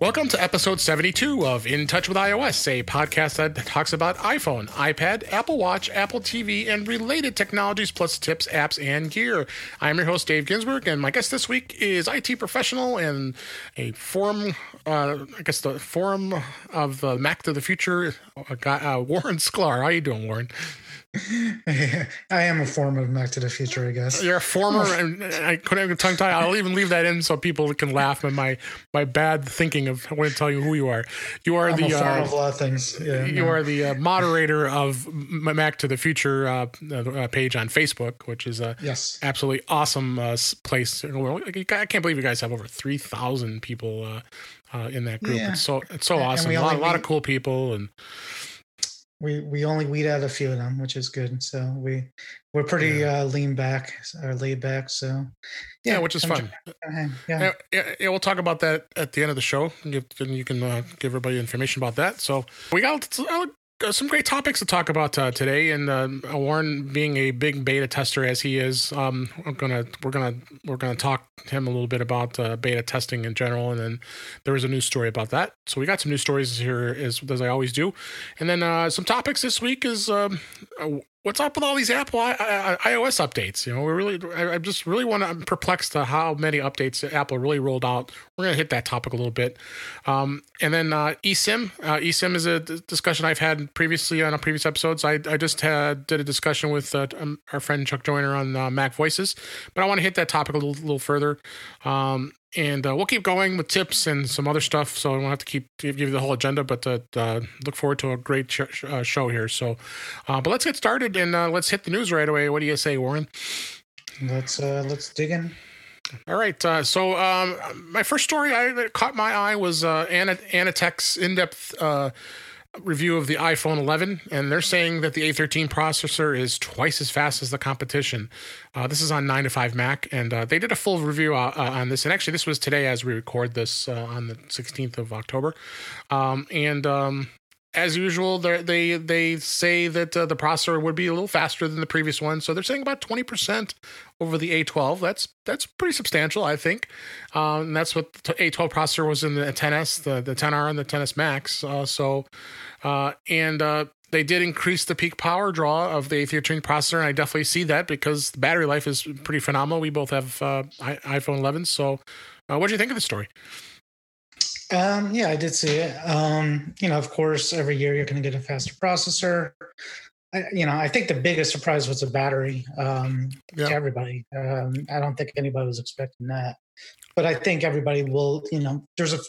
Welcome to episode 72 of In Touch with iOS, a podcast that talks about iPhone, iPad, Apple Watch, Apple TV, and related technologies, plus tips, apps, and gear. I'm your host, Dave Ginsburg, and my guest this week is IT professional and a forum, the forum of Mac to the Future, Warren Sklar. How you doing, Warren? I am a form of Mac to the Future, I guess. You're a former, and I couldn't have tongue-tied. I'll even leave that in so people can laugh at my bad thinking of when to tell you who you are. You are I'm a form of a lot of things. Yeah, you are the moderator of Mac to the Future page on Facebook, which is a absolutely awesome place. I can't believe you guys have over 3,000 people in that group. Yeah. It's so awesome. A lot of cool people and. We only weed out a few of them, which is good. So we're pretty laid back. So yeah which is fun. Yeah, we'll talk about that at the end of the show. You can give everybody information about that. So we got some great topics to talk about today. And Warren, being a big beta tester as he is, we're gonna talk to him a little bit about beta testing in general. And then there was a news story about that. So we got some news stories here as I always do. And then some topics this week is what's up with all these Apple iOS updates. You know, I'm perplexed to how many updates Apple really rolled out. We're gonna hit that topic a little bit. And then eSIM. eSIM is a discussion I've had previously on previous episodes. I just did a discussion with our friend Chuck Joiner on Mac Voices, but I want to hit that topic a little further. And we'll keep going with tips and some other stuff. So I won't have to give you the whole agenda, but look forward to a great show here. So, but let's get started and let's hit the news right away. What do you say, Warren? Let's dig in. All right. So my first story that caught my eye was Anatech's in-depth review of the iPhone 11, and they're saying that the A13 processor is twice as fast as the competition. This is on 9 to 5 Mac, and they did a full review on this, and actually this was today as we record this on the 16th of October. As usual, they say that the processor would be a little faster than the previous one, so they're saying about 20% over the A12. That's pretty substantial, I think. And that's what the A12 processor was in the 10S, the 10R, and the 10S Max. They did increase the peak power draw of the A13 processor, and I definitely see that because the battery life is pretty phenomenal. We both have iPhone 11s, so what do you think of the story? Yeah, I did see it. Of course, every year you're going to get a faster processor. I think the biggest surprise was the battery to everybody. I don't think anybody was expecting that. But I think everybody will, there's a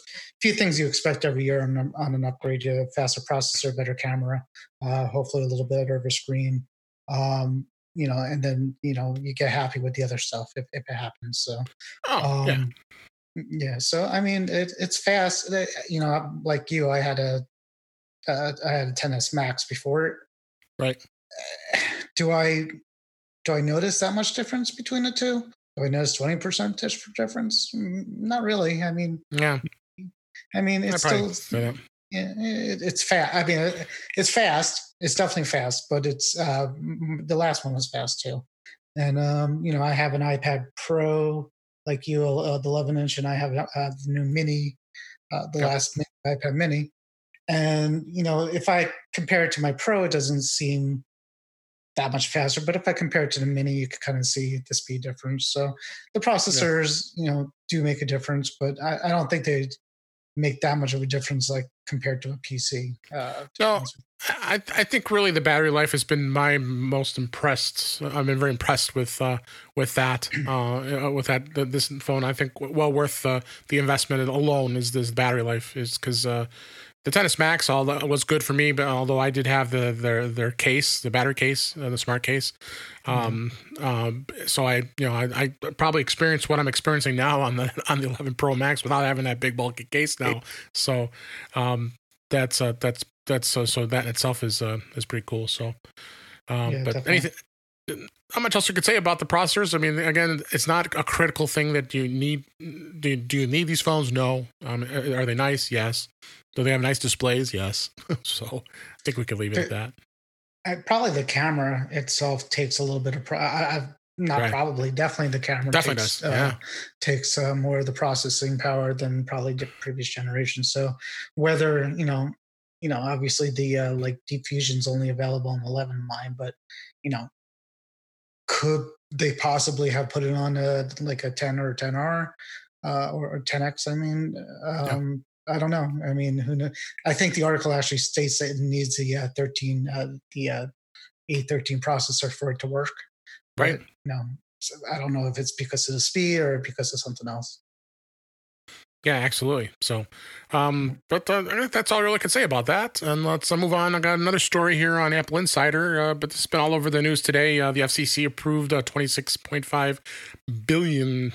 few things you expect every year on an upgrade. You have a faster processor, better camera, hopefully a little bit over screen. And then, you get happy with the other stuff if it happens. So, yeah, so I mean, it's fast. Like you, I had a 10S Max before it. Right. Do I notice that much difference between the two? Do I notice 20% difference? Not really. I mean, it's still. Yeah, it's fast. I mean, it's fast. It's definitely fast, but it's the last one was fast too. And I have an iPad Pro. Like you, the 11-inch, and I have the new Mini, last iPad Mini. And, if I compare it to my Pro, it doesn't seem that much faster. But if I compare it to the Mini, you can kind of see the speed difference. So the processors, do make a difference. But I don't think they make that much of a difference, like, compared to a PC. I think really the battery life has been I've been very impressed with this phone. I think well worth the investment alone is this battery life is because the 10S Max was good for me, but although I did have their case, the battery case, the smart case. So I probably experienced what I'm experiencing now on the 11 Pro Max without having that big bulky case now. So so that in itself is pretty cool. So, but definitely. How much else you could say about the processors? I mean, again, it's not a critical thing that you need. Do you need these phones? No. Are they nice? Yes. Do they have nice displays? Yes. So I think we can leave it at that. Probably the camera itself takes a little bit of. Not right. Probably. Definitely the camera definitely takes, does. Yeah. Takes more of the processing power than probably the previous generation. So whether, you know, obviously the like Deep Fusion's only available on 11 line, but, you know, could they possibly have put it on a, like a 10 or 10R or 10X? I mean, I don't know. I mean, who knows? I think the article actually states that it needs the 13, the A13 processor for it to work. Right. But, no, I don't know if it's because of the speed or because of something else. Yeah, absolutely. So, but that's all I really can say about that. And let's move on. I got another story here on Apple Insider, but it's been all over the news today. The FCC approved a $26.5 billion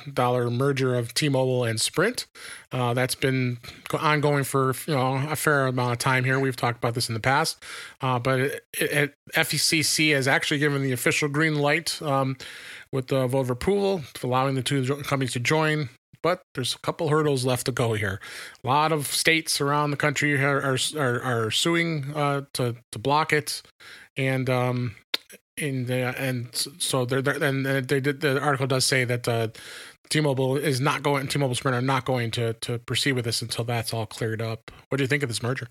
merger of T-Mobile and Sprint. That's been ongoing for a fair amount of time here. We've talked about this in the past, but FCC has actually given the official green light with the vote of approval, allowing the two companies to join. But there's a couple hurdles left to go here. A lot of states around the country are suing to block it, and so the article does say that T-Mobile is not going. T-Mobile Sprint are not going to proceed with this until that's all cleared up. What do you think of this merger?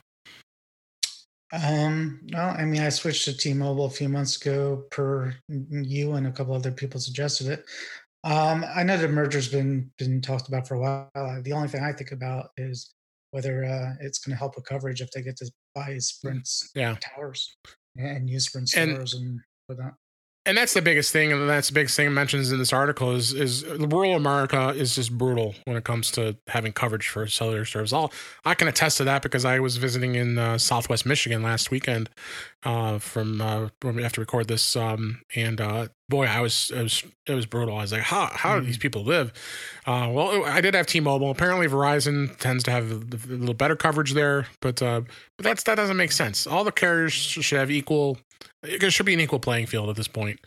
Well, I mean, I switched to T-Mobile a few months ago, per you and a couple other people suggested it. I know the merger's been talked about for a while. The only thing I think about is whether it's going to help with coverage if they get to buy Sprint's towers and use Sprint's towers and whatnot. And that's the biggest thing, and that's the biggest thing it mentions in this article is rural America is just brutal when it comes to having coverage for cellular service. I can attest to that because I was visiting in Southwest Michigan last weekend from when we have to record this, and boy, it was brutal. I was like, how do these people live? Well, I did have T-Mobile. Apparently, Verizon tends to have a little better coverage there, but that doesn't make sense. All the carriers should have equal. It should be an equal playing field at this point.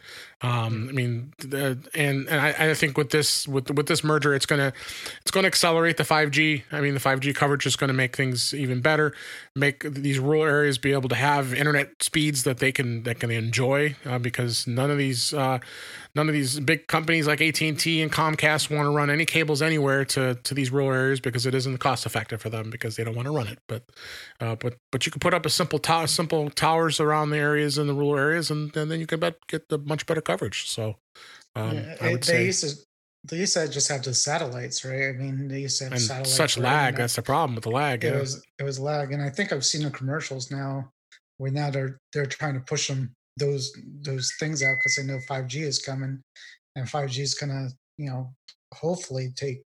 I mean, and I think with this merger, it's gonna accelerate the 5G. I mean, the 5G coverage is going to make things even better. Make these rural areas be able to have internet speeds that they can enjoy because none of these big companies like AT&T and Comcast want to run any cables anywhere to these rural areas because it isn't cost effective for them because they don't want to run it. But you can put up a simple towers around the areas in the rural areas, and then you can get the much better coverage. So they used to just have the satellites, right? I mean, they used to have satellites. Such lag. That's the problem with the lag. It was lag, and I think I've seen the commercials now where now they're trying to push them those things out because they know 5G is coming, and 5G is gonna hopefully take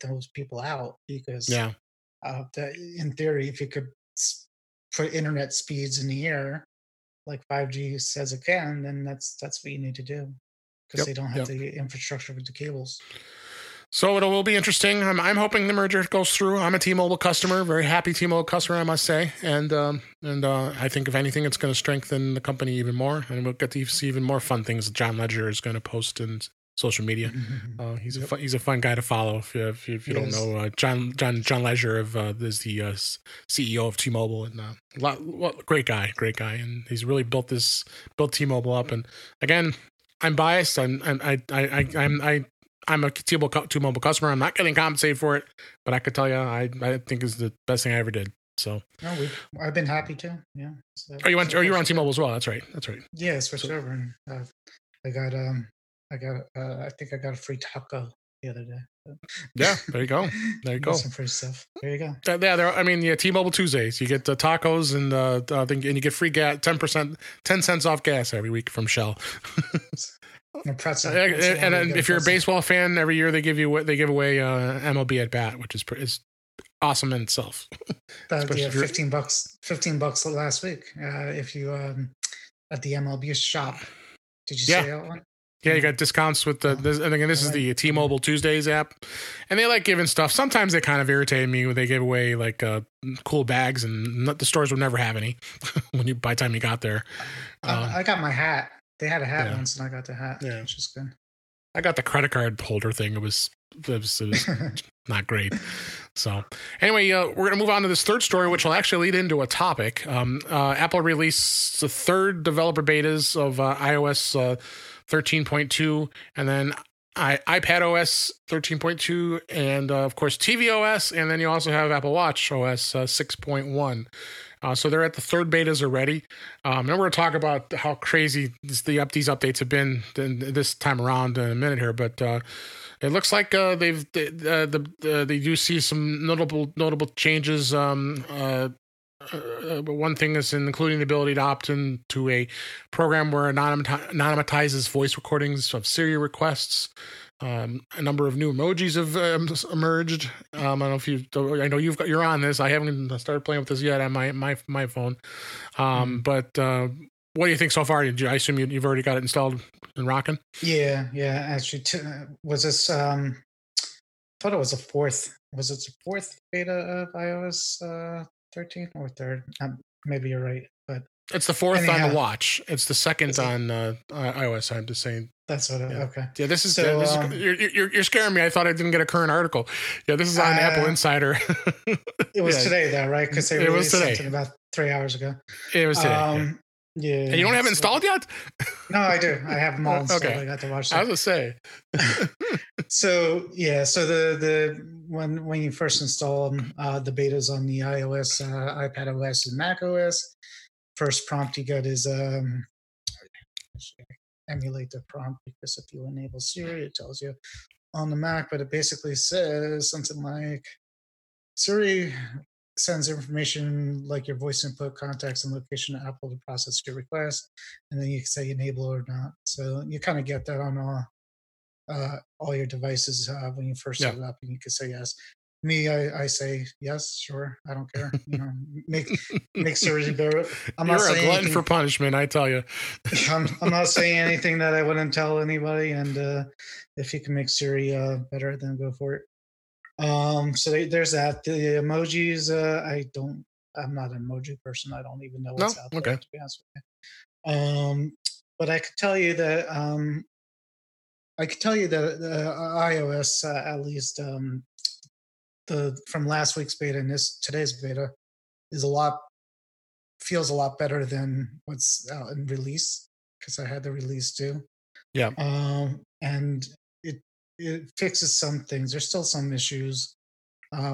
those people out because in theory, if you could put internet speeds in the air like 5G says it can, then that's what you need to do because they don't have the infrastructure with the cables. So it will be interesting. I'm hoping the merger goes through. I'm a T-Mobile customer, very happy T-Mobile customer, I must say. And I think if anything, it's going to strengthen the company even more, and we'll get to see even more fun things that John Ledger is going to post in social media. Mm-hmm. He's a fun guy to follow. If you don't know, John Ledger is the CEO of T-Mobile, and great guy, and he's really built T-Mobile up. And again, I'm biased. I'm a T-Mobile customer. I'm not getting compensated for it, but I could tell you, I think it's the best thing I ever did. So no, I've been happy too. Yeah. So you were on T-Mobile as well. That's right. Yeah, switched over, and I got a free taco the other day. Yeah, there you go. Some free stuff. There you go. T-Mobile Tuesdays. You get the tacos, and and you get free gas, 10 cents off gas every week from Shell. And if you're a baseball fan, every year they give away MLB at bat, which is awesome in itself. $15 last week. If you at the MLB shop, did you see that one? Yeah, you got discounts with this is the T-Mobile Tuesdays app, and they like giving stuff. Sometimes they kind of irritate me when they give away like cool bags, and the stores would never have any by the time you got there. I got my hat. They had a hat once, and I got the hat. Yeah, which is good. I got the credit card holder thing. It was not great. So anyway, we're going to move on to this third story, which will actually lead into a topic. Apple released the third developer betas of iOS 13.2, and then iPad OS 13.2, and of course tvOS, and then you also have Apple Watch OS 6.1. So they're at the third betas already. And we're going to talk about how crazy these updates have been this time around in a minute here. But it looks like they do see some notable changes. But one thing is including the ability to opt in to a program where anonymatizes voice recordings of Siri requests. A number of new emojis have emerged. I don't know if I know you're on this. I haven't started playing with this yet on my phone. But what do you think so far? I assume you've already got it installed and rocking. Yeah. Actually, was this? I thought it was the fourth. Was it the fourth beta of iOS 13 or third? Maybe you're right, but it's the fourth on the watch. It's the second on iOS. I'm just saying. That's what. Yeah. Okay. Yeah, this is. So, you're scaring me. I thought I didn't get a current article. Yeah, this is on Apple Insider. It was today, though, right? Because they released something about 3 hours ago. It was today. Yeah. And you don't have it installed yet? No, I do. I have them all installed. Okay. I got to watch that. I was gonna say. So yeah, so the when you first install them, the betas on the iOS, iPad OS, and Mac OS, first prompt you get is emulate the prompt, because if you enable Siri, it tells you on the Mac, but it basically says something like Siri sends information like your voice input, contacts, and location to Apple to process your request, and then you can say enable or not. So you kind of get that on all your devices when you first set it up, and you can say yes. Me, I say yes, sure, I don't care. You know, make Siri bear it. You're a glutton for punishment, I tell you. I'm not saying anything that I wouldn't tell anybody. And if you can make Siri better, then go for it. So there's that. The emojis. I'm not an emoji person. I don't even know what's out there, to be honest with you. But I could tell you that. iOS at least. From last week's beta and today's beta is feels a lot better than what's out in release, because I had the release too. Yeah. And it fixes some things. There's still some issues.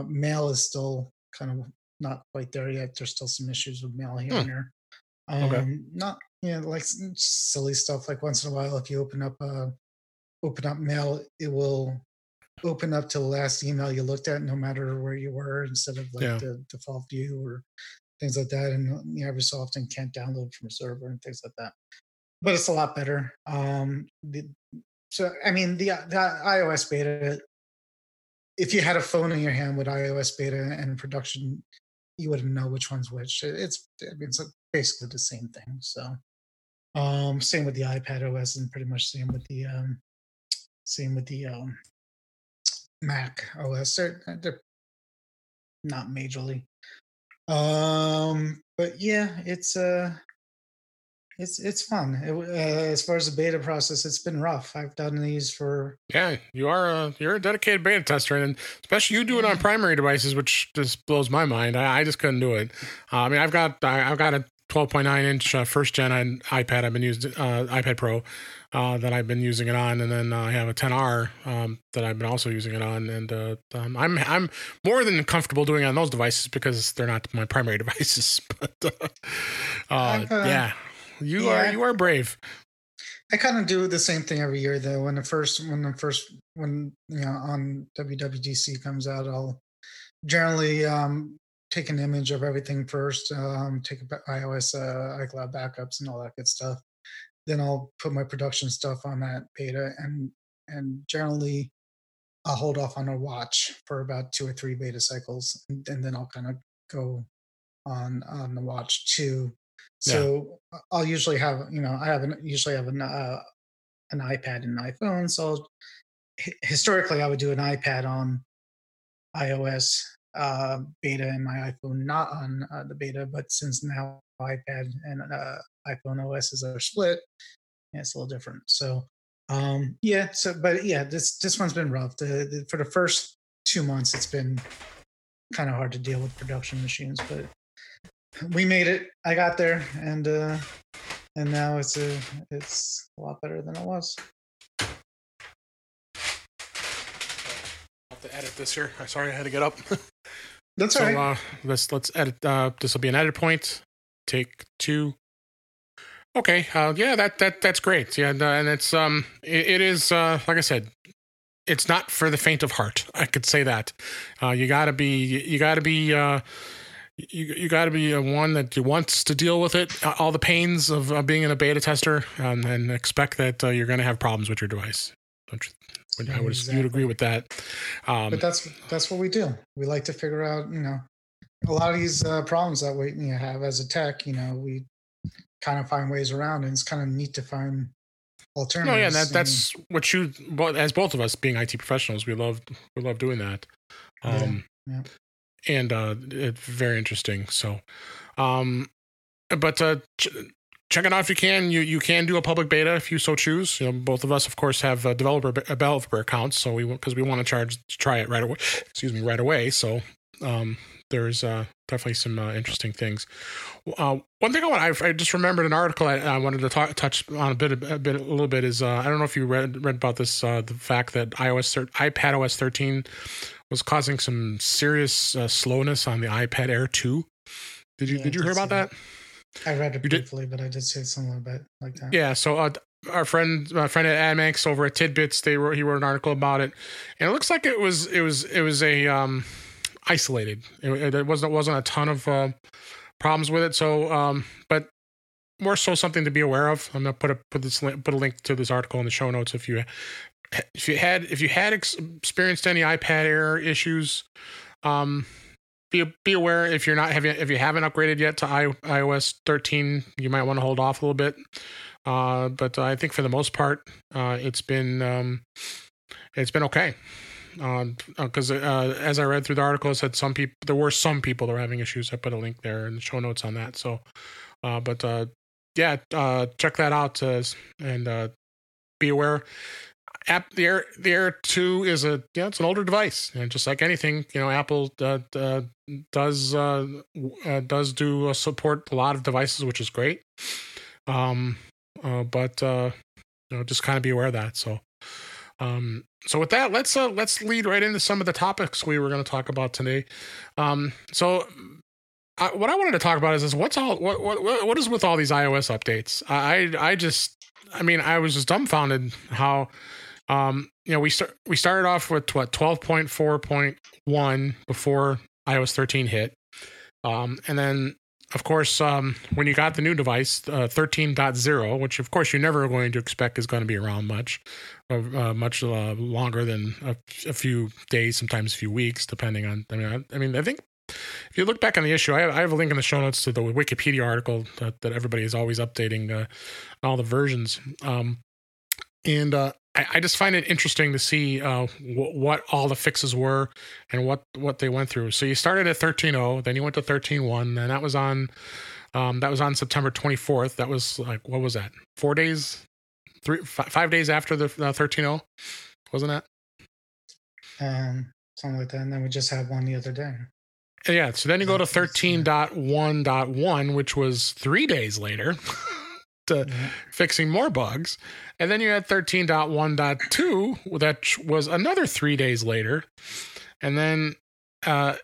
Mail is still kind of not quite there yet. There's still some issues with mail here and there. Not like silly stuff. Like once in a while, if you open up mail, it will open up to the last email you looked at, no matter where you were, instead of the default view or things like that. And every so often can't download from a server and things like that. But it's a lot better. The iOS beta, if you had a phone in your hand with iOS beta and production, you wouldn't know which one's which. It's basically the same thing. So same with the iPad OS, and pretty much same with the Mac OS. They're not majorly, but yeah, it's fun. As far as the beta process, it's been rough. I've done these for you're a dedicated beta tester, and especially you do it on primary devices, which just blows my mind. I just couldn't do it. I mean, I've got a 12.9 inch first gen on iPad. I've been using iPad Pro that I've been using it on, and then I have a 10R that I've been also using it on, and I'm more than comfortable doing it on those devices because they're not my primary devices. But you are brave. I kind of do the same thing every year though. When on WWDC comes out, I'll generally take an image of everything first, take iOS, iCloud backups and all that good stuff. Then I'll put my production stuff on that beta, and generally I'll hold off on a watch for about 2 or 3 beta cycles, and then I'll kind of go on the watch too. So I'll usually have, an iPad and an iPhone. So historically I would do an iPad on iOS beta and my iPhone not on the beta, but since now iPad and iPhone OSs are split, it's a little different. So this one's been rough. For the first 2 months, it's been kind of hard to deal with production machines, but we made it. I got there, and And now it's a lot better than it was. I'll have to edit this here. I'm sorry I had to get up. That's all right. Let's edit. This will be an edit point. Take two. Okay. Yeah. That's great. Yeah. And it's it is like I said, it's not for the faint of heart. I could say that. You got to be one that wants to deal with it, all the pains of being in a beta tester, and expect that you're going to have problems with your device. I would exactly. You'd agree with that. But that's what we do. We like to figure out, a lot of these problems that we have as a tech. We kind of find ways around, and it's kind of neat to find alternatives. Oh yeah, that's what you, as both of us being IT professionals, we love doing that. Yeah. And it's very interesting. So, but check it out if you can. You can do a public beta if you so choose. Both of us, of course, have developer accounts, so because we want to try it right away. Excuse me, right away. So there's definitely some interesting things. One thing I just remembered an article I wanted to touch on a little bit is I don't know if you read about this the fact that iPadOS 13. Was causing some serious slowness on the iPad Air 2. Did you hear about that? I read it briefly, but I did see something about like that. Yeah, so our friend at Adam Engst over at Tidbits, he wrote an article about it, and it looks like it was a isolated. It wasn't a ton of problems with it. So, but more so something to be aware of. I'm gonna put a link to this article in the show notes if you. If you had experienced any iPad Air issues, be aware if you haven't upgraded yet to iOS 13, you might want to hold off a little bit. But I think for the most part, it's been okay. Because as I read through the article, it said there were some people that were having issues. I put a link there in the show notes on that. So, check that out and be aware. The Air 2 is it's an older device, and just like anything, Apple does support a lot of devices, which is great. Just kind of be aware of that. So, so with that, let's lead right into some of the topics we were going to talk about today. What I wanted to talk about is what is with all these iOS updates? I was just dumbfounded how. We started off with 12.4.1 before iOS 13 hit. And then, of course, when you got the new device, 13.0, which, of course, you're never going to expect is going to be around much longer than a few days, sometimes a few weeks, depending on. I think if you look back on the issue, I have a link in the show notes to the Wikipedia article that everybody is always updating all the versions. I just find it interesting to see what all the fixes were and what they went through. So you started at 13.0, then you went to 13.1, and that was on September 24th. That was like, what was that? 5 days after the 13.0, wasn't that? Something like that. And then we just had one the other day. Yeah. So then you go to 13.1.1, which was 3 days later. Fixing more bugs, and then you had 13.1.2, that was another 3 days later, and then you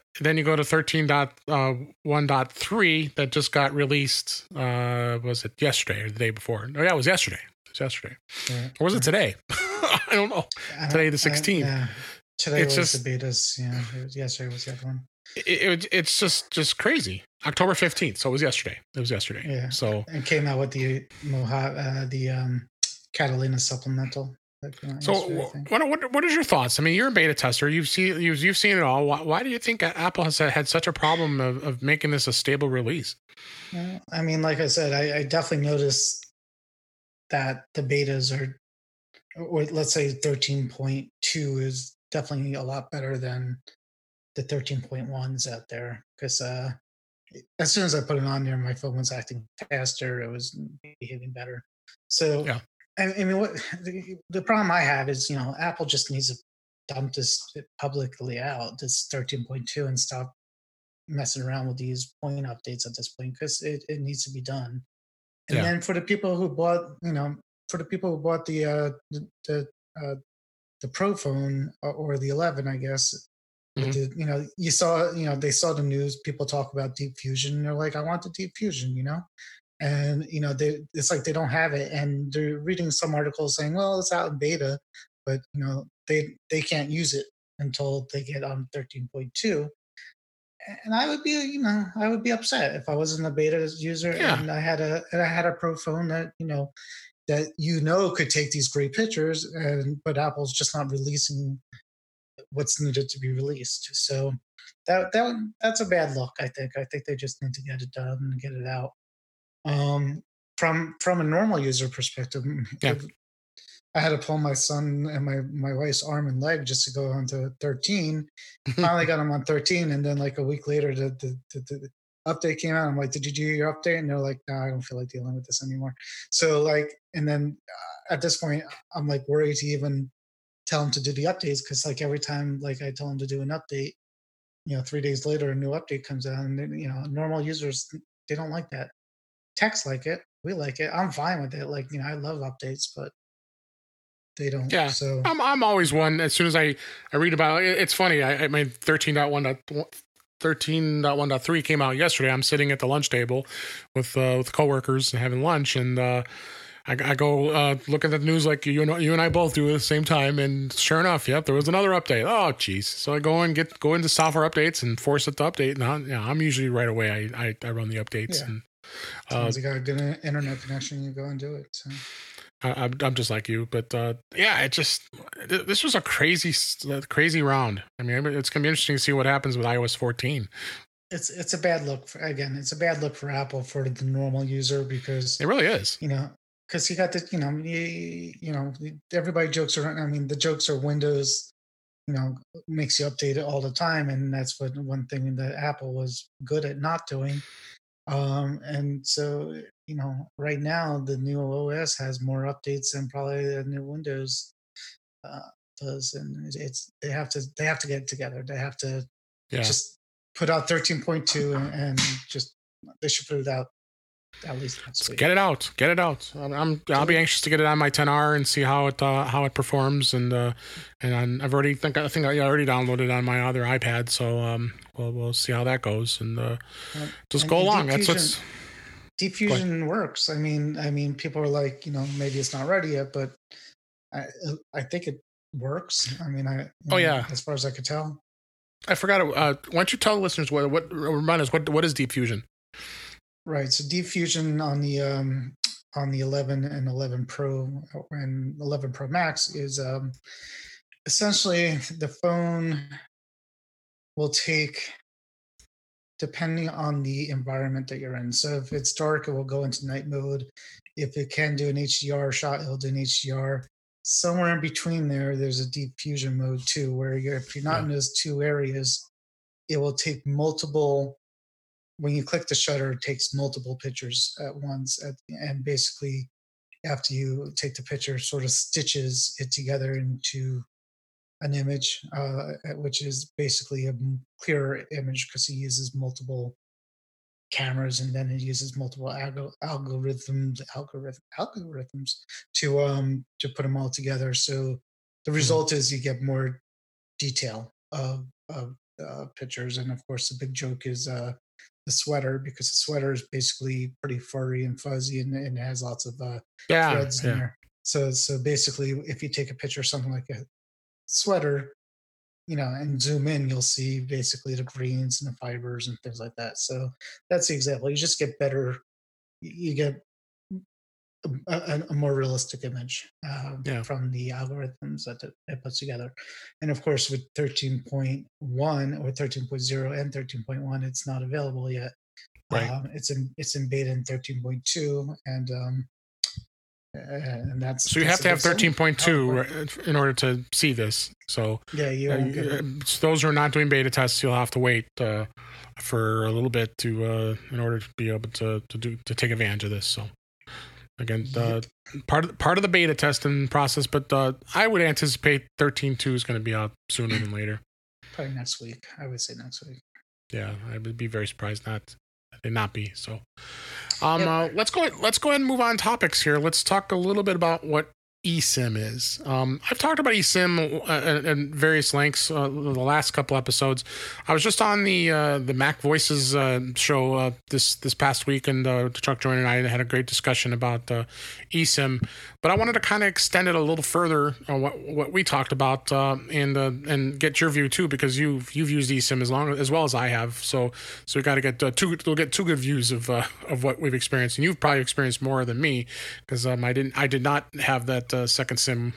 go to 13.1.3 that just got released. Was it yesterday or the day before? No, yeah, it was yesterday. Yeah. Or was it today? I don't know. Today the 16th. Yeah. Today it's was just the betas. Yeah, yesterday was the other one. It's just crazy. October 15th, so it was yesterday. Yeah. So it came out with the Mojave, the Catalina supplemental. So what is your thoughts? I mean, you're a beta tester. You've seen it all. Why do you think Apple has had such a problem of making this a stable release? Well, I mean, like I said, I definitely noticed that the betas are, or let's say 13.2 is definitely a lot better than the 13.1s out there, because as soon as I put it on there, my phone was acting faster. It was behaving better. So, yeah. I mean, what the problem I have is, Apple just needs to dump this publicly out, this 13.2, and stop messing around with these point updates at this point, because it needs to be done. And then for the people who bought, the Pro phone or the 11, I guess, they saw the news. People talk about Deep Fusion, and they're like, I want the Deep Fusion, And it's like they don't have it, and they're reading some articles saying, well, it's out in beta, but they can't use it until they get on 13.2. And I would be, I would be upset if I wasn't a beta user and I had a Pro phone that could take these great pictures, but Apple's just not releasing what's needed to be released. So that's a bad look. I think they just need to get it done and get it out. From a normal user perspective, I had to pull my son and my wife's arm and leg just to go on to 13. Finally got him on 13, and then like a week later, the update came out. I'm like, did you do your update? And they're like, no, I don't feel like dealing with this anymore. So and then at this point, I'm worried to even tell him to do the updates, because every time I tell him to do an update, 3 days later a new update comes out, and then, normal users, they don't like that. Techs like it. We like it. I'm fine with it. I love updates, but they don't. Yeah. So I'm always one. As soon as I read about it, it's funny. I mean, 13.1.3 came out yesterday. I'm sitting at the lunch table with coworkers and having lunch, and I go look at the news like you and I both do at the same time, and sure enough, there was another update. Oh, geez. So I go into software updates and force it to update, and I'm usually right away. I run the updates. Yeah. And as you got a good internet connection, you go and do it. So. I'm just like you, but this was a crazy round. I mean, it's gonna be interesting to see what happens with iOS 14. It's a bad look. It's a bad look for Apple, for the normal user, because it really is. Because you got the everybody jokes around. I mean, the jokes are Windows, makes you update it all the time, and that's what one thing that Apple was good at not doing. And so right now the new OS has more updates than probably the new Windows does, and they have to get it together. They have to just put out 13.2 and just they should put it out at least next week. Get it out. I'll be anxious to get it on my 10R and see how it performs, and I already downloaded it on my other iPad, so we'll see how that goes, and go along. That's what's Deep Fusion works. I mean, people are like, maybe it's not ready yet, but I think it works. As far as I could tell. I forgot. Why don't you tell the listeners remind us what is Deep Fusion? Right. So Deep Fusion on the 11 and 11 Pro and 11 Pro Max is essentially the phone will take, depending on the environment that you're in. So if it's dark, it will go into night mode. If it can do an HDR shot, it'll do an HDR. Somewhere in between there's a Deep Fusion mode too, where if you're not in those two areas, it will take multiple. When you click the shutter, it takes multiple pictures at once, and basically, after you take the picture, sort of stitches it together into an image, which is basically a clearer image, because he uses multiple cameras, and then it uses multiple algorithms to put them all together. So the result is you get more detail of pictures, and of course, the big joke is. The sweater, because the sweater is basically pretty furry and fuzzy, and it has lots of threads in there. So basically, if you take a picture of something like a sweater, and zoom in, you'll see basically the greens and the fibers and things like that. So that's the example. You just get better. You get a more realistic image from the algorithms that it puts together. And of course, with 13.1 or 13.0 and 13.1, it's not available yet. Right. It's in beta in 13.2, and that's so you have to have 13.2 in order to see this. So those who are not doing beta tests, you'll have to wait for a little bit in order to be able to take advantage of this. So. Again, part of the beta testing process, but I would anticipate 13.2 is going to be out sooner than later. Probably next week. I would say next week. Yeah, I would be very surprised not to not be. So, Let's go ahead and move on topics here. Let's talk a little bit about what eSIM is. I've talked about eSIM in various lengths the last couple episodes. I was just on the Mac Voices show this past week, and Chuck Joiner and I had a great discussion about eSIM. But I wanted to kind of extend it a little further what we talked about and get your view too, because you've used eSIM as well as I have. So we got to get we'll get two good views of what we've experienced, and you've probably experienced more than me, because I did not have that second SIM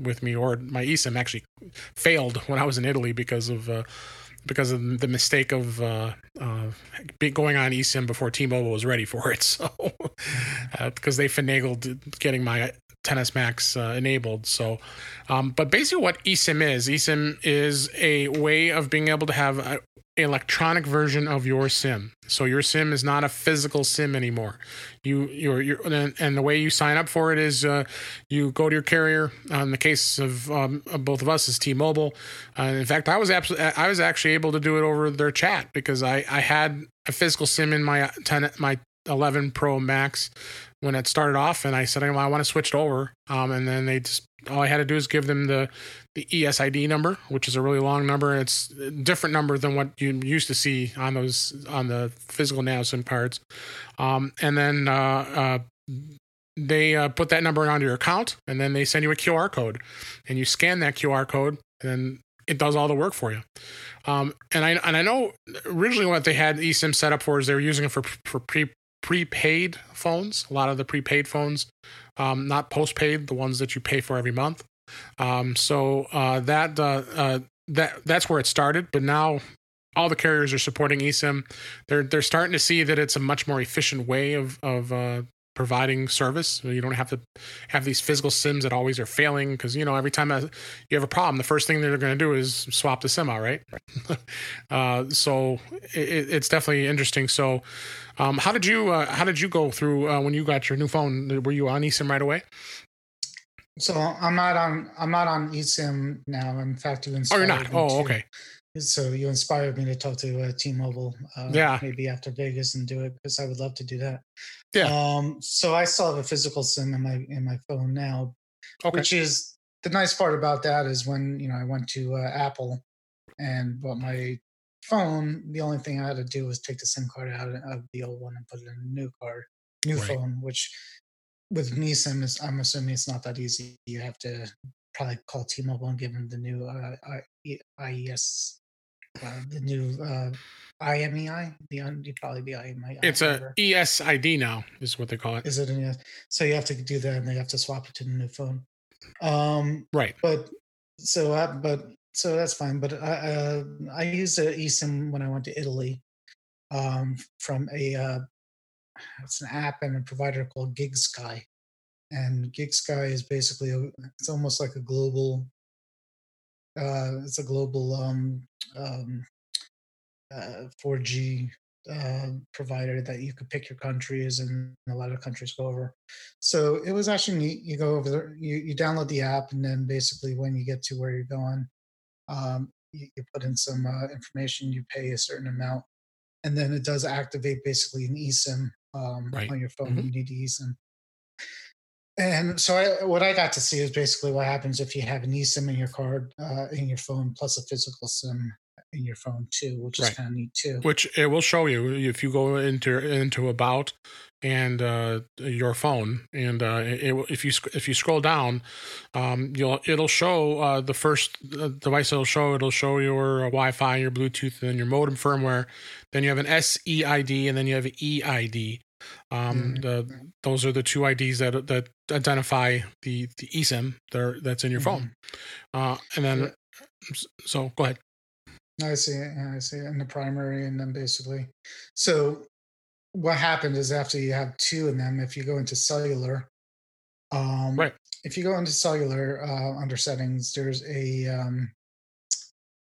with me, or my eSIM actually failed when I was in Italy because of the mistake of going on eSIM before T-Mobile was ready for it. So because they finagled getting my 10s Max enabled. So, but basically, what eSIM is a way of being able to have an electronic version of your SIM. So your SIM is not a physical SIM anymore. And the way you sign up for it is you go to your carrier. In the case of both of us, is T-Mobile. In fact, I was actually able to do it over their chat, because I had a physical SIM in my 11 Pro Max when it started off, and I said, I want to switch it over. And then they just, all I had to do is give them the ESID number, which is a really long number. It's a different number than what you used to see on the physical nano SIM cards. And then they put that number onto your account, and then they send you a QR code, and you scan that QR code, and then it does all the work for you. And I know originally what they had eSIM set up for is they were using it for prepaid phones, a lot of the prepaid phones, not postpaid, the ones that you pay for every month. That's where it started, but now all the carriers are supporting eSIM. They're starting to see that it's a much more efficient way of providing service. You don't have to have these physical SIMs that always are failing, because every time you have a problem, the first thing they're going to do is swap the SIM out, right? So it's definitely interesting. So how did you go through when you got your new phone? Were you on eSIM right away? So I'm not on eSIM now. In fact, you inspired me. Oh, you're not. Oh, okay. So you inspired me to talk to T-Mobile, maybe after Vegas, and do it, because I would love to do that. Yeah. So I still have a physical SIM in my phone now, okay. Which is the nice part about that is when I went to Apple and bought my phone, the only thing I had to do was take the SIM card out of the old one and put it in a new phone. Which with me SIM is, I'm assuming it's not that easy. You have to probably call T-Mobile and give them the new IES. The new IMEI, you'd probably be IMEI. It's a ESID now, is what they call it. Is it an ES? So you have to do that, and they have to swap it to the new phone. Right. But so that's fine. But I used an eSIM when I went to Italy, from it's an app and a provider called GigSky, and GigSky is basically it's almost like a global. It's a global 4G provider that you could pick your countries, and a lot of countries go over. So it was actually neat. You go over there, you download the app, and then basically when you get to where you're going, you put in some information, you pay a certain amount, and then it does activate basically an eSIM on your phone. Mm-hmm. You need to eSIM. And so what I got to see is basically what happens if you have an eSIM in your card, in your phone, plus a physical SIM in your phone too, which is kind of neat too. Which it will show you if you go into About and your phone, and if you scroll down, it'll show the first device. It'll show your Wi-Fi, your Bluetooth, and then your modem firmware. Then you have an SEID, and then you have an EID. Those are the two IDs that identify the eSIM that's in your phone. And then, so go ahead. I see it in the primary, and then basically. So what happened is after you have two in them, if you go into cellular, under settings, there's a,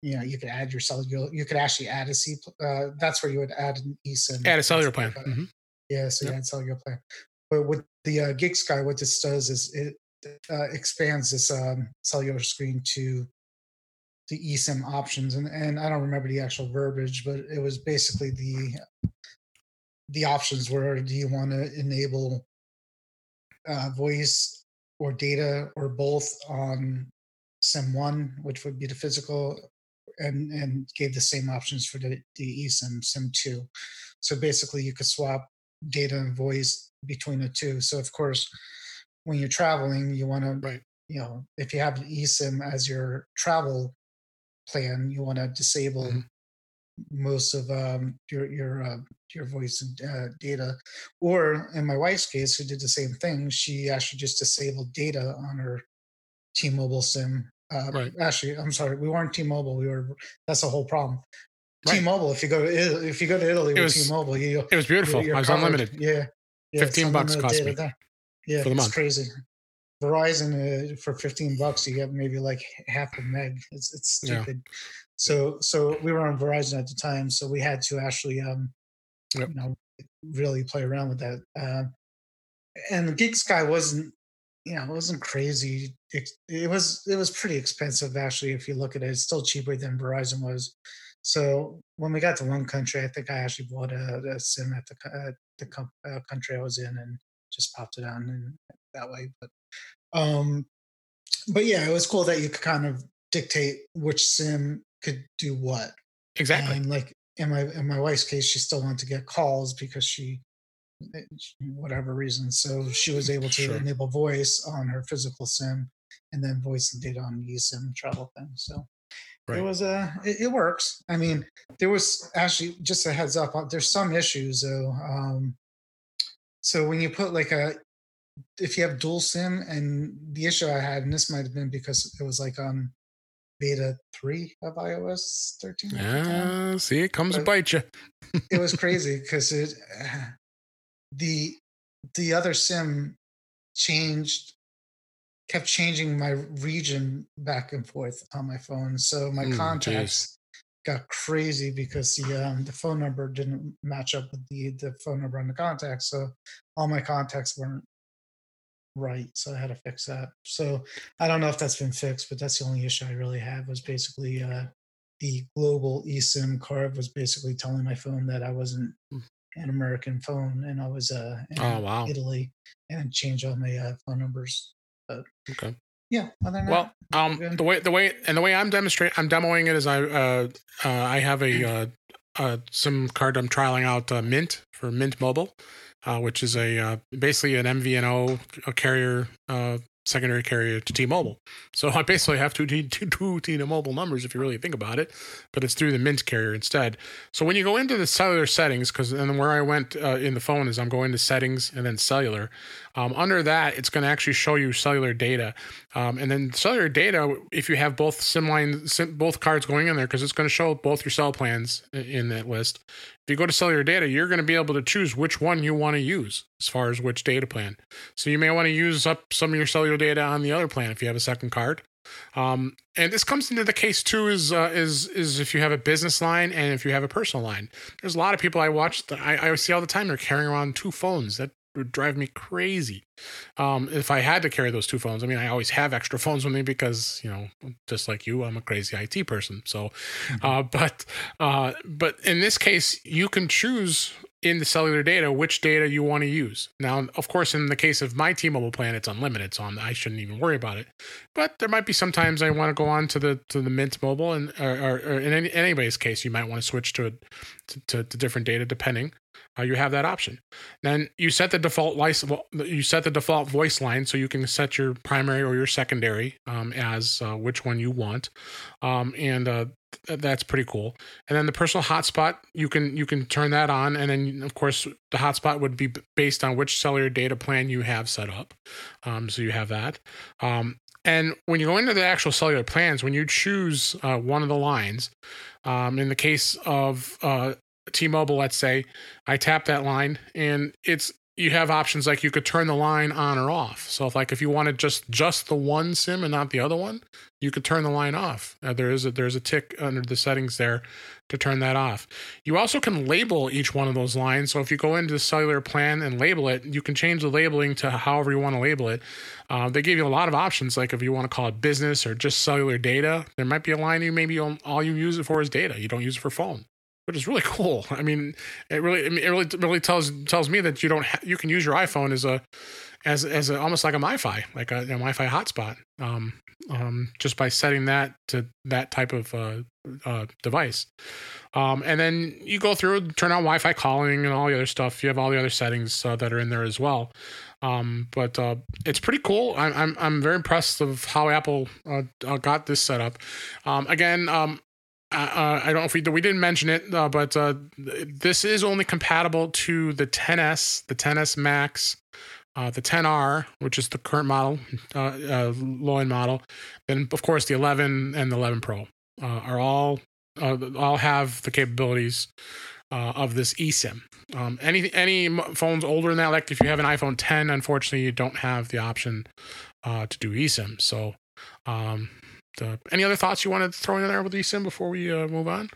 you could add your cellular, you could actually add a C, that's where you would add an eSIM. Add a cellular plan. Mm-hmm. Yeah, so you had cellular plan. But with the GigSky, what this does is it expands this cellular screen to the eSIM options. And I don't remember the actual verbiage, but it was basically the the options were, do you want to enable voice or data or both on SIM1, which would be the physical, and gave the same options for the eSIM, SIM2. So basically you could swap data and voice between the two. So of course, when you're traveling, you want to, you know, if you have an eSIM as your travel plan, you want to disable most of your voice and data. Or in my wife's case, who did the same thing, she actually just disabled data on her T-Mobile SIM. Actually, I'm sorry, we weren't T-Mobile. We were. That's the whole problem. Right. T-Mobile. If you go to Italy with T-Mobile, it was beautiful. I was unlimited. Yeah, $15 cost me. Yeah, for the month. It's crazy. Verizon for $15, you get maybe like half a meg. It's stupid. Yeah. So we were on Verizon at the time, so we had to actually you know, really play around with that. And GigSky wasn't, you know, it wasn't crazy. It was pretty expensive actually. If you look at it, it's still cheaper than Verizon was. So when we got to one country, I think I actually bought a SIM at the country I was in and just popped it on and that way. But yeah, it was cool that you could kind of dictate which SIM could do what. Exactly. And like in my wife's case, she still wanted to get calls because she whatever reason. So she was able to enable voice on her physical SIM and then voice and data on the eSIM travel thing. So it was it works. I mean, there was actually, just a heads up, there's some issues though. So when you put if you have dual SIM, and the issue I had, and this might have been because it was like on beta 3 of iOS 13. Yeah, see, it comes to bite you. It was crazy because the other SIM kept changing my region back and forth on my phone. So my contacts got crazy because the phone number didn't match up with the phone number on the contacts. So all my contacts weren't right, so I had to fix that. So I don't know if that's been fixed, but that's the only issue I really had, was basically the global eSIM card was basically telling my phone that I wasn't an American phone and I was in Italy, and change all my phone numbers. But okay, yeah. Other than that, the way I'm demoing it is I have a SIM card I'm trialing out, Mint for Mint Mobile. Which is basically an MVNO, a carrier, secondary carrier to T-Mobile. So I basically have two T-Mobile numbers if you really think about it, but it's through the Mint carrier instead. So when you go into the cellular settings, and where I went in the phone is I'm going to settings and then cellular. Under that, it's going to actually show you cellular data. And then cellular data, if you have both both cards going in there, because it's going to show both your cell plans in that list. If you go to cellular data, you're going to be able to choose which one you want to use as far as which data plan. So you may want to use up some of your cellular data on the other plan if you have a second card. And this comes into the case too is if you have a business line and if you have a personal line. There's a lot of people I watch that I see all the time, they're carrying around two phones. That would drive me crazy. If I had to carry those two phones, I mean, I always have extra phones with me because, you know, just like you, I'm a crazy IT person. So, but in this case, you can choose in the cellular data which data you want to use. Now, of course, in the case of my T-Mobile plan, it's unlimited, so I shouldn't even worry about it. But there might be sometimes I want to go on to the Mint Mobile, and or in anybody's case, you might want to switch to different data depending. You have that option. Then you set the default voice line, so you can set your primary or your secondary as which one you want, and that's pretty cool. And then the personal hotspot, you can turn that on, and then of course the hotspot would be based on which cellular data plan you have set up. So you have that. And when you go into the actual cellular plans, when you choose one of the lines, in the case of T-Mobile, let's say I tap that line, and you have options like you could turn the line on or off. So if you wanted just the one SIM and not the other one, you could turn the line off. There's a tick under the settings there to turn that off. You also can label each one of those lines. So if you go into the cellular plan and label it, you can change the labeling to however you want to label it. They give you a lot of options, like if you want to call it business or just cellular data. There might be a line you maybe all you use it for is data. You don't use it for phone. which is really cool. I mean, it really tells me that you don't you can use your iPhone as a almost like a MiFi, like a MiFi hotspot, just by setting that to that type of device. And then you go through, turn on Wi-Fi calling and all the other stuff. You have all the other settings that are in there as well. But it's pretty cool. I'm very impressed of how Apple got this set up. I don't know if we didn't mention it, but this is only compatible to the 10S, the 10S Max, the 10R, which is the current model, low-end model. Then, of course, the 11 and the 11 Pro are all have the capabilities of this eSIM. Any phones older than that, like if you have an iPhone 10, unfortunately, you don't have the option to do eSIM. So, any other thoughts you want to throw in there with eSIM before we move on?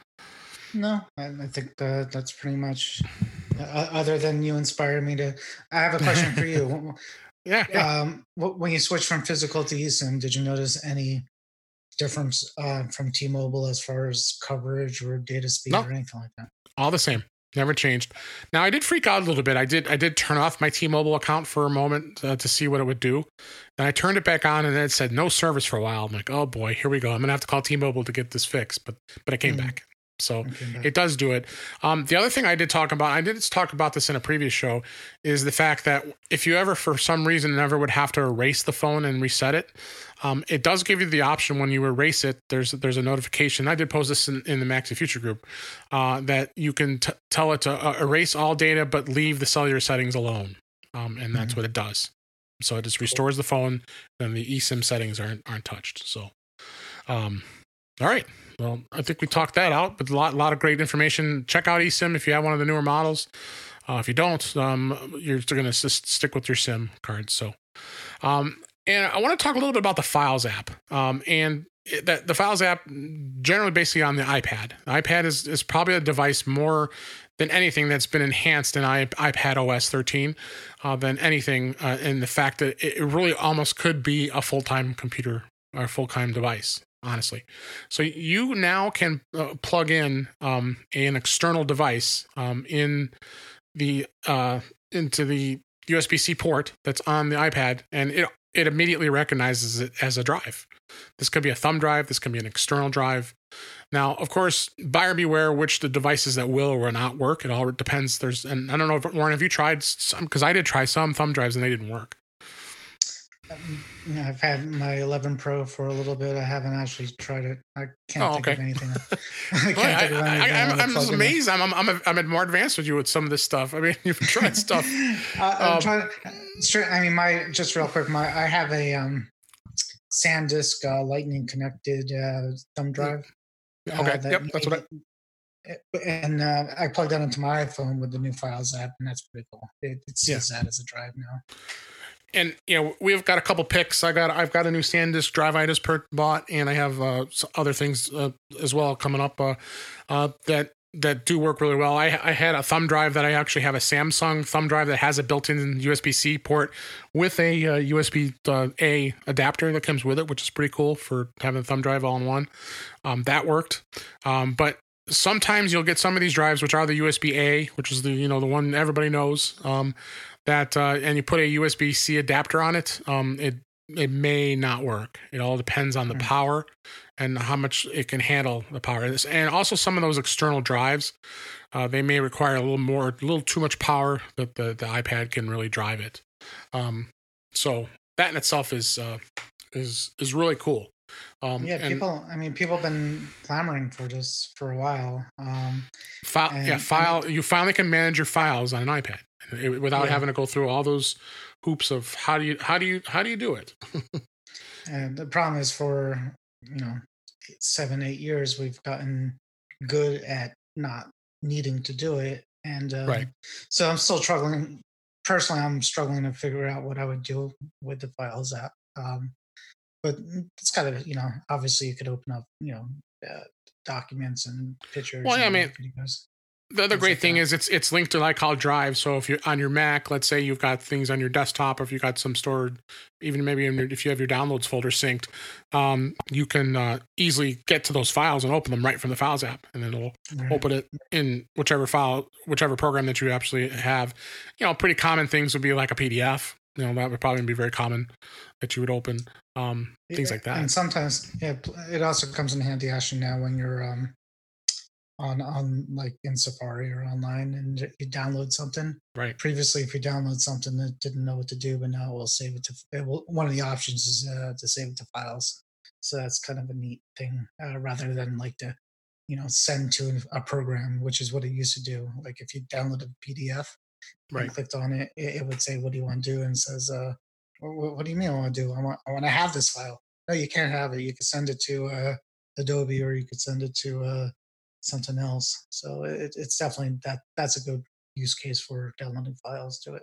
No, I think that's pretty much. Other than you inspired me to, I have a question for you. Yeah. When you switched from physical to eSIM, did you notice any difference from T-Mobile as far as coverage or data speed or anything like that? All the same. Never changed. Now, I did freak out a little bit. I did turn off my T-Mobile account for a moment to see what it would do. And I turned it back on, and then it said no service for a while. I'm like, oh, boy, here we go. I'm going to have to call T-Mobile to get this fixed. But I came back. So it does do it. The other thing I did talk about this in a previous show, is the fact that if you ever, for some reason, never would have to erase the phone and reset it, it does give you the option when you erase it. There's a notification. I did post this in the Mac to the Future group that you can tell it to erase all data, but leave the cellular settings alone. And that's what it does. So it just restores the phone. Then the eSIM settings aren't touched. So, all right. Well, I think we talked that out, but a lot of great information. Check out eSIM if you have one of the newer models. If you don't, you're going to stick with your SIM card. So, and I want to talk a little bit about the Files app. The Files app, generally basically on the iPad. The iPad is probably a device more than anything that's been enhanced in iPad OS 13 than anything in the fact that it really almost could be a full-time computer or a full-time device. Honestly. So you now can plug in an external device into the USB-C port that's on the iPad, and it immediately recognizes it as a drive. This could be a thumb drive. This can be an external drive. Now, of course, buyer beware which the devices that will or will not work. It all depends. And I don't know, Warren, have you tried some? Because I did try some thumb drives and they didn't work. I've had my 11 Pro for a little bit. I haven't actually tried it. I can't think of anything. I'm just amazed. I'm more advanced with you with some of this stuff. I mean, you've tried stuff. I have a SanDisk Lightning connected thumb drive. Okay, that's what I. And I plugged that into my iPhone with the new Files app, and that's pretty cool. It sees that as a drive now. And we've got a couple picks. I've got a new SanDisk drive I just bought, and I have other things as well coming up that do work really well. I had a thumb drive that I actually have a Samsung thumb drive that has a built-in USB-C port with a USB-A adapter that comes with it, which is pretty cool for having a thumb drive all in one. That worked, but. Sometimes you'll get some of these drives, which are the USB-A, which is the the one everybody knows. And you put a USB-C adapter on it, it may not work. It all depends on the power and how much it can handle the power. And also some of those external drives, they may require a little too much power that the iPad can really drive it. So that in itself is really cool. People have been clamoring for this for a while. You finally can manage your files on an iPad without having to go through all those hoops of how do you do it? And the problem is, for 7-8 years, we've gotten good at not needing to do it, and right. So I'm still struggling. Personally, I'm struggling to figure out what I would do with the Files app. But it's kind of, obviously you could open up, documents and pictures. Well, and videos. The other great thing is it's linked to iCloud Drive. So if you're on your Mac, let's say you've got things on your desktop, if you've got some stored, even maybe if you have your downloads folder synced, you can easily get to those files and open them right from the Files app, and it'll open it in whichever file, whichever program that you actually have. You know, pretty common things would be like a PDF. You know, that would probably be very common that you would open things like that. And sometimes it also comes in handy actually now when you're on like in Safari or online, and you download something. Right. Previously, if you download something, it didn't know what to do, but now it will save it to. It will, one of the options is to save it to files. So that's kind of a neat thing, rather than like to, you know, send to a program, which is what it used to do. Like if you downloaded a PDF, right, and clicked on it, it would say, "What do you want to do?" And it says, "What do you mean I want to do? I want to have this file." No, you can't have it. You could send it to Adobe, or you could send it to something else. So it's definitely that's a good use case for downloading files to it.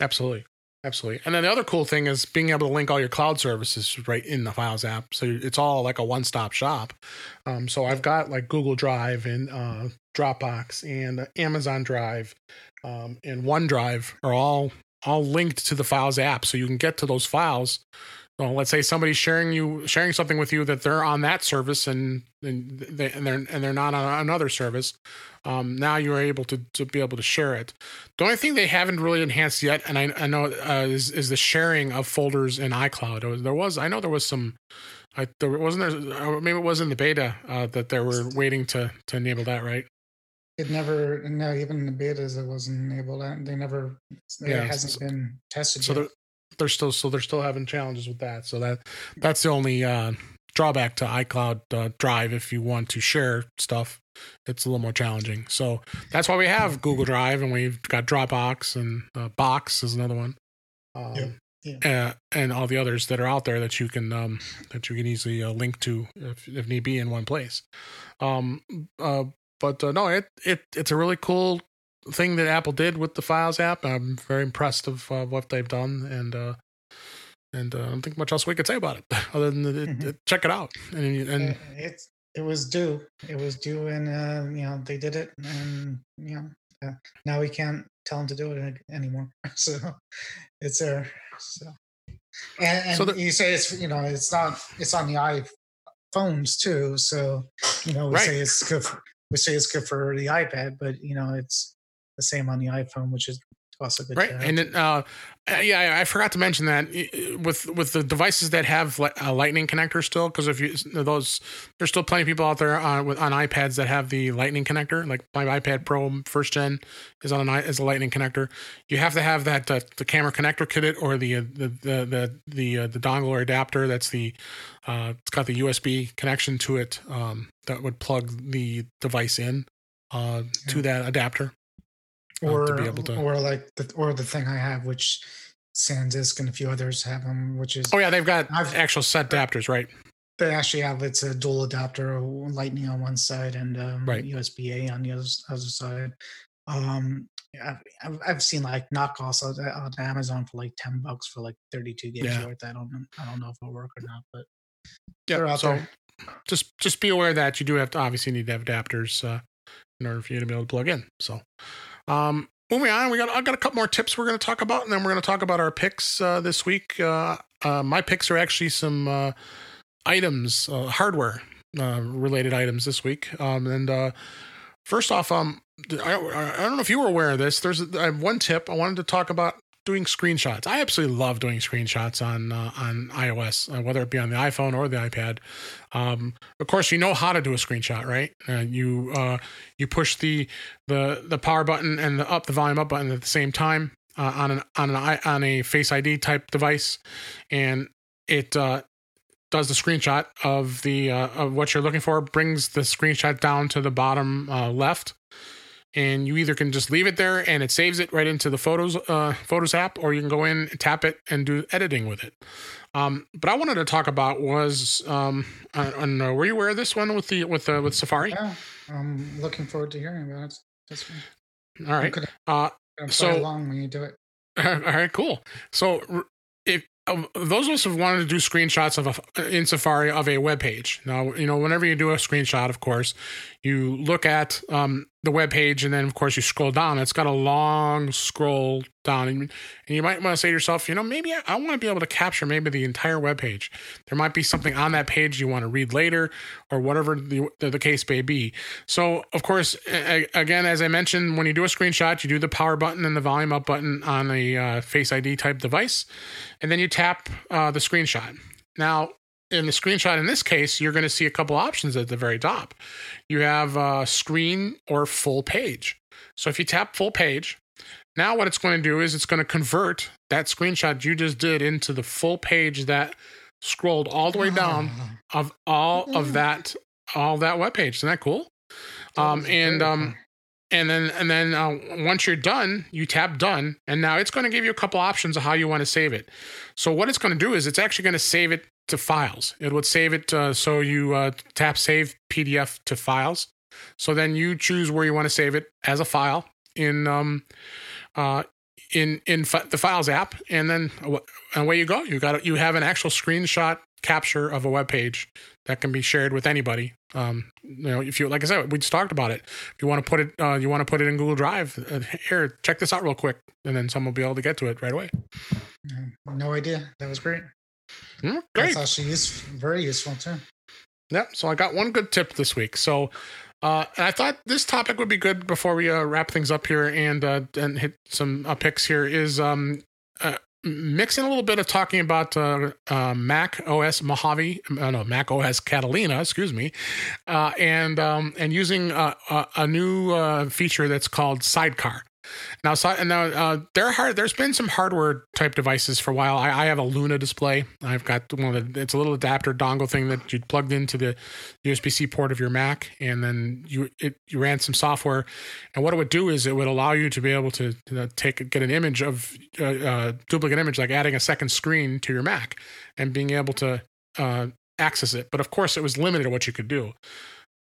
Absolutely. And then the other cool thing is being able to link all your cloud services right in the Files app. So it's all like a one-stop shop. So I've got like Google Drive and Dropbox and Amazon Drive and OneDrive are all linked to the Files app. So you can get to those files. Well, let's say somebody's sharing something with you that they're on that service and they're not on another service. Now you're able to be able to share it. The only thing they haven't really enhanced yet, and I know is the sharing of folders in iCloud. Maybe it was in the beta that they were waiting to enable that, right? Even in the betas it wasn't enabled. It hasn't been tested yet. They're still having challenges with that. So that's the only drawback to iCloud Drive. If you want to share stuff, it's a little more challenging. So that's why we have Google Drive, and we've got Dropbox, and Box is another one, and all the others that are out there that you can easily link to if need be in one place. It's a really cool thing that Apple did with the Files app. I'm very impressed of what they've done, and I don't think much else we could say about it other than check it out. And it was due, and they did it, and now we can't tell them to do it anymore. So it's there. So you say it's on the iPhones too. So say it's good. We say it's good for the iPad, but it's the same on the iPhone, which is also good. Right. And then, I forgot to mention that with the devices that have lightning connector still, because there's still plenty of people out there on iPads that have the lightning connector. Like my iPad Pro first gen is a lightning connector. You have to have that the camera connector kit or the dongle or adapter. That's it's got the USB connection to it that would plug the device in to that adapter. Or the thing I have, which SanDisk and a few others have them, which is they've got actual set adapters, right? They actually have it's a dual adapter, Lightning on one side and USB-A on the other side. I've seen like knockoffs on Amazon for like $10 for like 32 gigs worth. I don't know if it'll work or not, but they're out there. Just be aware that you do have to obviously need to have adapters in order for you to be able to plug in. So. Moving on, I've got a couple more tips we're going to talk about, and then we're going to talk about our picks this week. My picks are actually some items, hardware related items this week. First off, I don't know if you were aware of this. I have one tip I wanted to talk about. Doing screenshots. I absolutely love doing screenshots on iOS, whether it be on the iPhone or the iPad. Of course, you know how to do a screenshot, right? You push the power button and the volume up button at the same time on a Face ID type device, and it does the screenshot of what you're looking for. Brings the screenshot down to the bottom left. And you either can just leave it there and it saves it right into the Photos app, or you can go in and tap it and do editing with it. But I wanted to talk about was were you aware of this one with Safari? Yeah, I'm looking forward to hearing about it. This one. All right. Play along when you do it. All right, cool. So if those of us who have wanted to do screenshots in Safari of a web page. Now, whenever you do a screenshot, of course, you look at the web page, and then of course you scroll down. It's got a long scroll down, and you might want to say to yourself, you know, maybe I want to be able to capture maybe the entire web page. There might be something on that page you want to read later, or whatever the case may be. So of course, again, as I mentioned, when you do a screenshot, you do the power button and the volume up button on a Face ID type device, and then you tap the screenshot. Now, in the screenshot, in this case, you're going to see a couple options at the very top. You have screen or full page. So if you tap full page, now what it's going to do is it's going to convert that screenshot you just did into the full page that scrolled all the way down of all that web page. Isn't that cool? And then once you're done, you tap done, and now it's going to give you a couple options of how you want to save it. So what it's going to do is it's actually going to save it to files. It would save it. So you tap save PDF to files. So then you choose where you want to save it as a file in the Files app. And then away you go. You have an actual screenshot capture of a web page that can be shared with anybody. If you, like I said, we just talked about it. If you want to put it, in Google Drive, here, check this out real quick. And then someone will be able to get to it right away. No idea. That was great. Mm, great. That's actually very useful too. Yep. So I got one good tip this week. So and I thought this topic would be good before we wrap things up here and hit some picks here is mixing a little bit of talking about Mac OS Catalina, and using a new feature that's called Sidecar. Now, there's been some hardware type devices for a while. I have a Luna display. I've got it's a little adapter dongle thing that you plugged into the USB-C port of your Mac, and then you ran some software. And what it would do is it would allow you to be able to get an image of duplicate image, like adding a second screen to your Mac and being able to access it. But of course, it was limited to what you could do.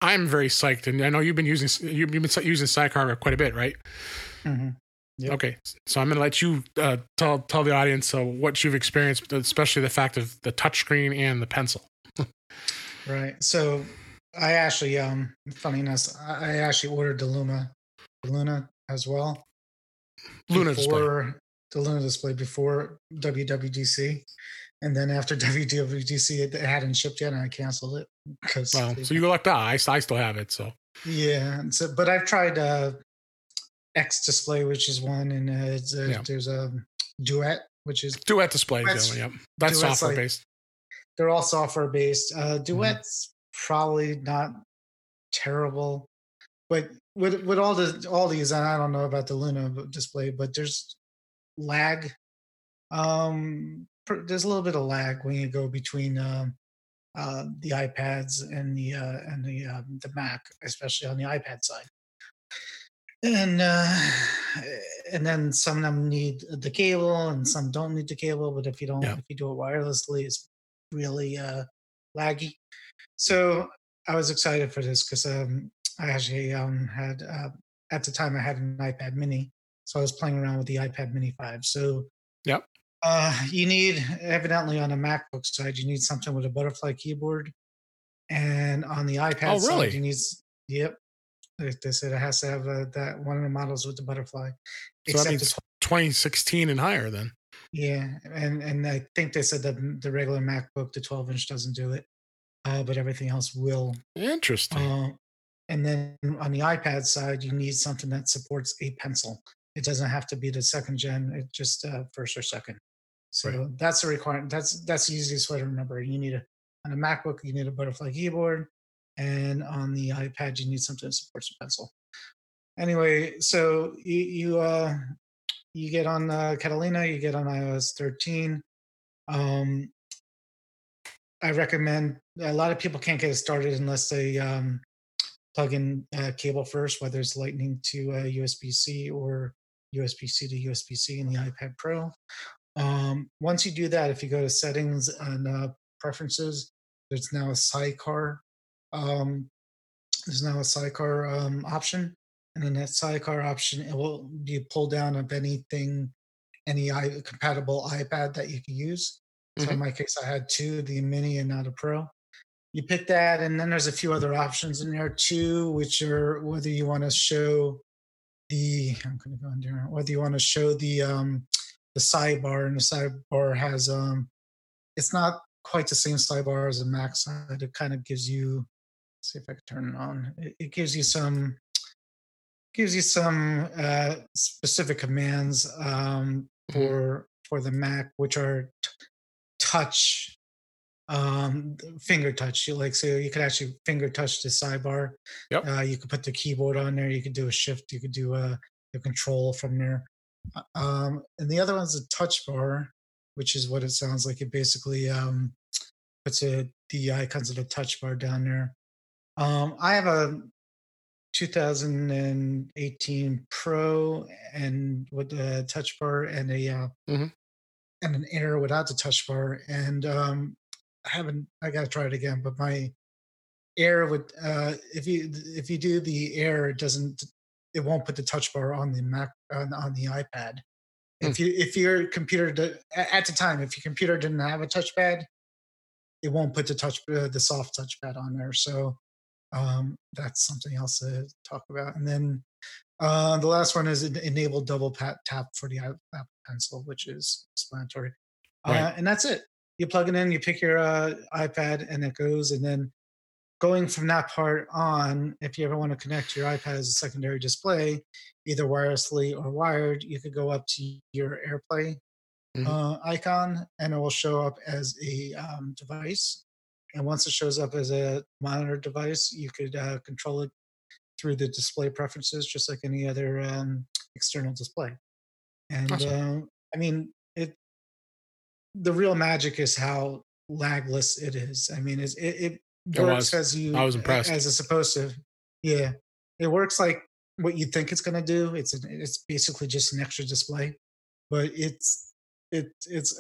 I'm very psyched, and I know you've been using Sidecar quite a bit, right? Mm-hmm. Yep. Okay, so I'm going to let you tell the audience what you've experienced, especially the fact of the touchscreen and the pencil. Right. So I actually, funny enough, I actually ordered the Luna as well. The Luna display before WWDC. And then after WWDC, it hadn't shipped yet, and I canceled it. So you lucked out. I still have it. So yeah. So, but I've tried X Display, which is one, and there's a Duet, which is Duet Display. Yeah, that's software based. They're all software based. Duet's probably not terrible, but with all these, and I don't know about the Luna display, but there's lag. There's a little bit of lag when you go between the iPads and the Mac, especially on the iPad side. And then some of them need the cable and some don't need the cable. But if you do it wirelessly, it's really laggy. So I was excited for this because I actually had at the time I had an iPad Mini, so I was playing around with the iPad Mini 5. So yep. You need, evidently on the MacBook side, you need something with a butterfly keyboard, and on the iPad side, you need, yep. They said it has to have that one of the models with the butterfly. So that means 2016 and higher then. Yeah, and I think they said that the regular MacBook, the 12-inch doesn't do it, but everything else will. Interesting. And then on the iPad side, you need something that supports a pencil. It doesn't have to be the second gen, it just first or second. So right. That's a requirement. That's the easiest way to remember. You need on a MacBook, you need a butterfly keyboard, and on the iPad, you need something that supports a pencil. Anyway, so you get on Catalina, you get on iOS 13. I recommend a lot of people can't get it started unless they plug in a cable first, whether it's Lightning to USB-C or USB-C to USB-C in the iPad Pro. Once you do that, if you go to settings and preferences, there's now a sidecar option, and in that sidecar option, it will you pull down of anything, any compatible iPad that you can use. Mm-hmm. So in my case, I had two, the Mini and now the Pro, you pick that, and then there's a few other options in there too, which are whether you want to show the the sidebar, and the sidebar has it's not quite the same sidebar as the Mac side. It kind of gives you, let's see if I can turn it on. It gives you some specific commands for the Mac, which are touch, finger touch. So you could actually finger touch the sidebar. Yep. You could put the keyboard on there. You could do a shift. You could do a control from there. And the other one's a touch bar, which is what it sounds like. It basically puts the icons of the touch bar down there. I have a 2018 Pro and with a touch bar and a and an Air without the touch bar, and I gotta try it again. But my Air would if you do the Air, it won't put the touch bar on the Mac on the iPad. If your computer at the time, if your computer didn't have a touchpad, it won't put the soft touchpad on there. So. That's something else to talk about. And then the last one is enable double tap for the Apple Pencil, which is explanatory. Right. And that's it. You plug it in, you pick your iPad, and it goes. And then going from that part on, if you ever want to connect your iPad as a secondary display, either wirelessly or wired, you could go up to your AirPlay icon, and it will show up as a device. And once it shows up as a monitor device, you could control it through the display preferences, just like any other external display. And awesome. The real magic is how lagless it is. It works as it's supposed to. Yeah, it works like what you think it's going to do. It's basically just an extra display, but it's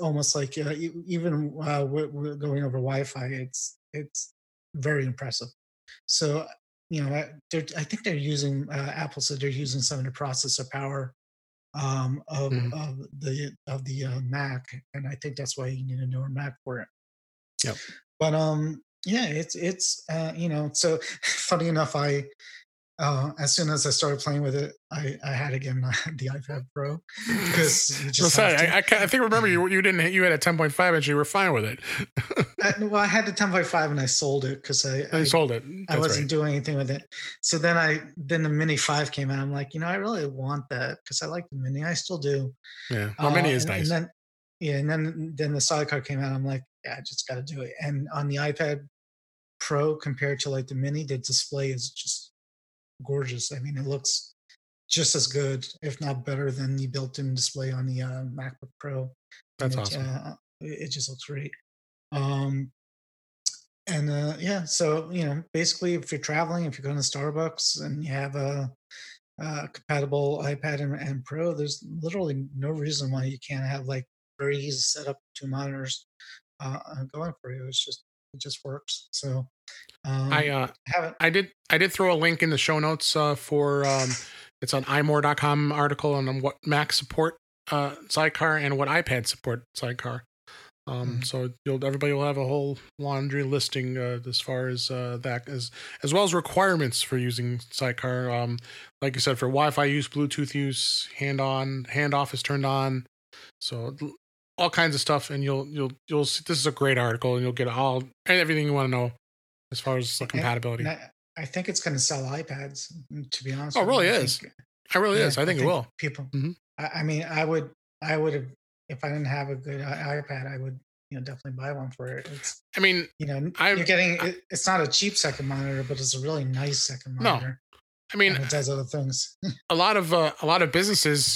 almost like even we're going over Wi-Fi. It's very impressive. So I think they're using Apple said they're using some of the processor power of the Mac, and I think that's why you need a newer Mac for it. Yeah. But So funny enough, I. As soon as I started playing with it, I had again the iPad Pro because remember you had a 10.5 inch, you were fine with it. I had the 10.5 and I sold it because I sold it. That's I wasn't right. doing anything with it. So then the Mini 5 came out. I'm like, I really want that because I like the Mini. I still do. Yeah, Mini is nice. And then the Sidecar came out. I'm like, I just got to do it. And on the iPad Pro compared to the Mini, the display is just gorgeous. It looks just as good, if not better, than the built-in display on the MacBook Pro. That's awesome. It just looks great. Basically, if you're traveling, if you're going to Starbucks and you have a compatible iPad and Pro, there's literally no reason why you can't have very easy setup, two monitors going for you. It just works. So I did throw a link in the show notes for it's an imore.com article on what Mac support Sidecar and what iPad support Sidecar. So everybody will have a whole laundry listing as far as that as well as requirements for using Sidecar. Like you said, for Wi-Fi use, Bluetooth use, handoff is turned on. So all kinds of stuff, and you'll see, this is a great article, and you'll get everything you want to know as far as the compatibility. I think it's going to sell iPads, to be honest. Oh, it really is. It really is. I think it will. People. Mm-hmm. I would have, if I didn't have a good iPad, I would definitely buy one for it. It's not a cheap second monitor, but it's a really nice second monitor. No. It does other things. a lot of businesses,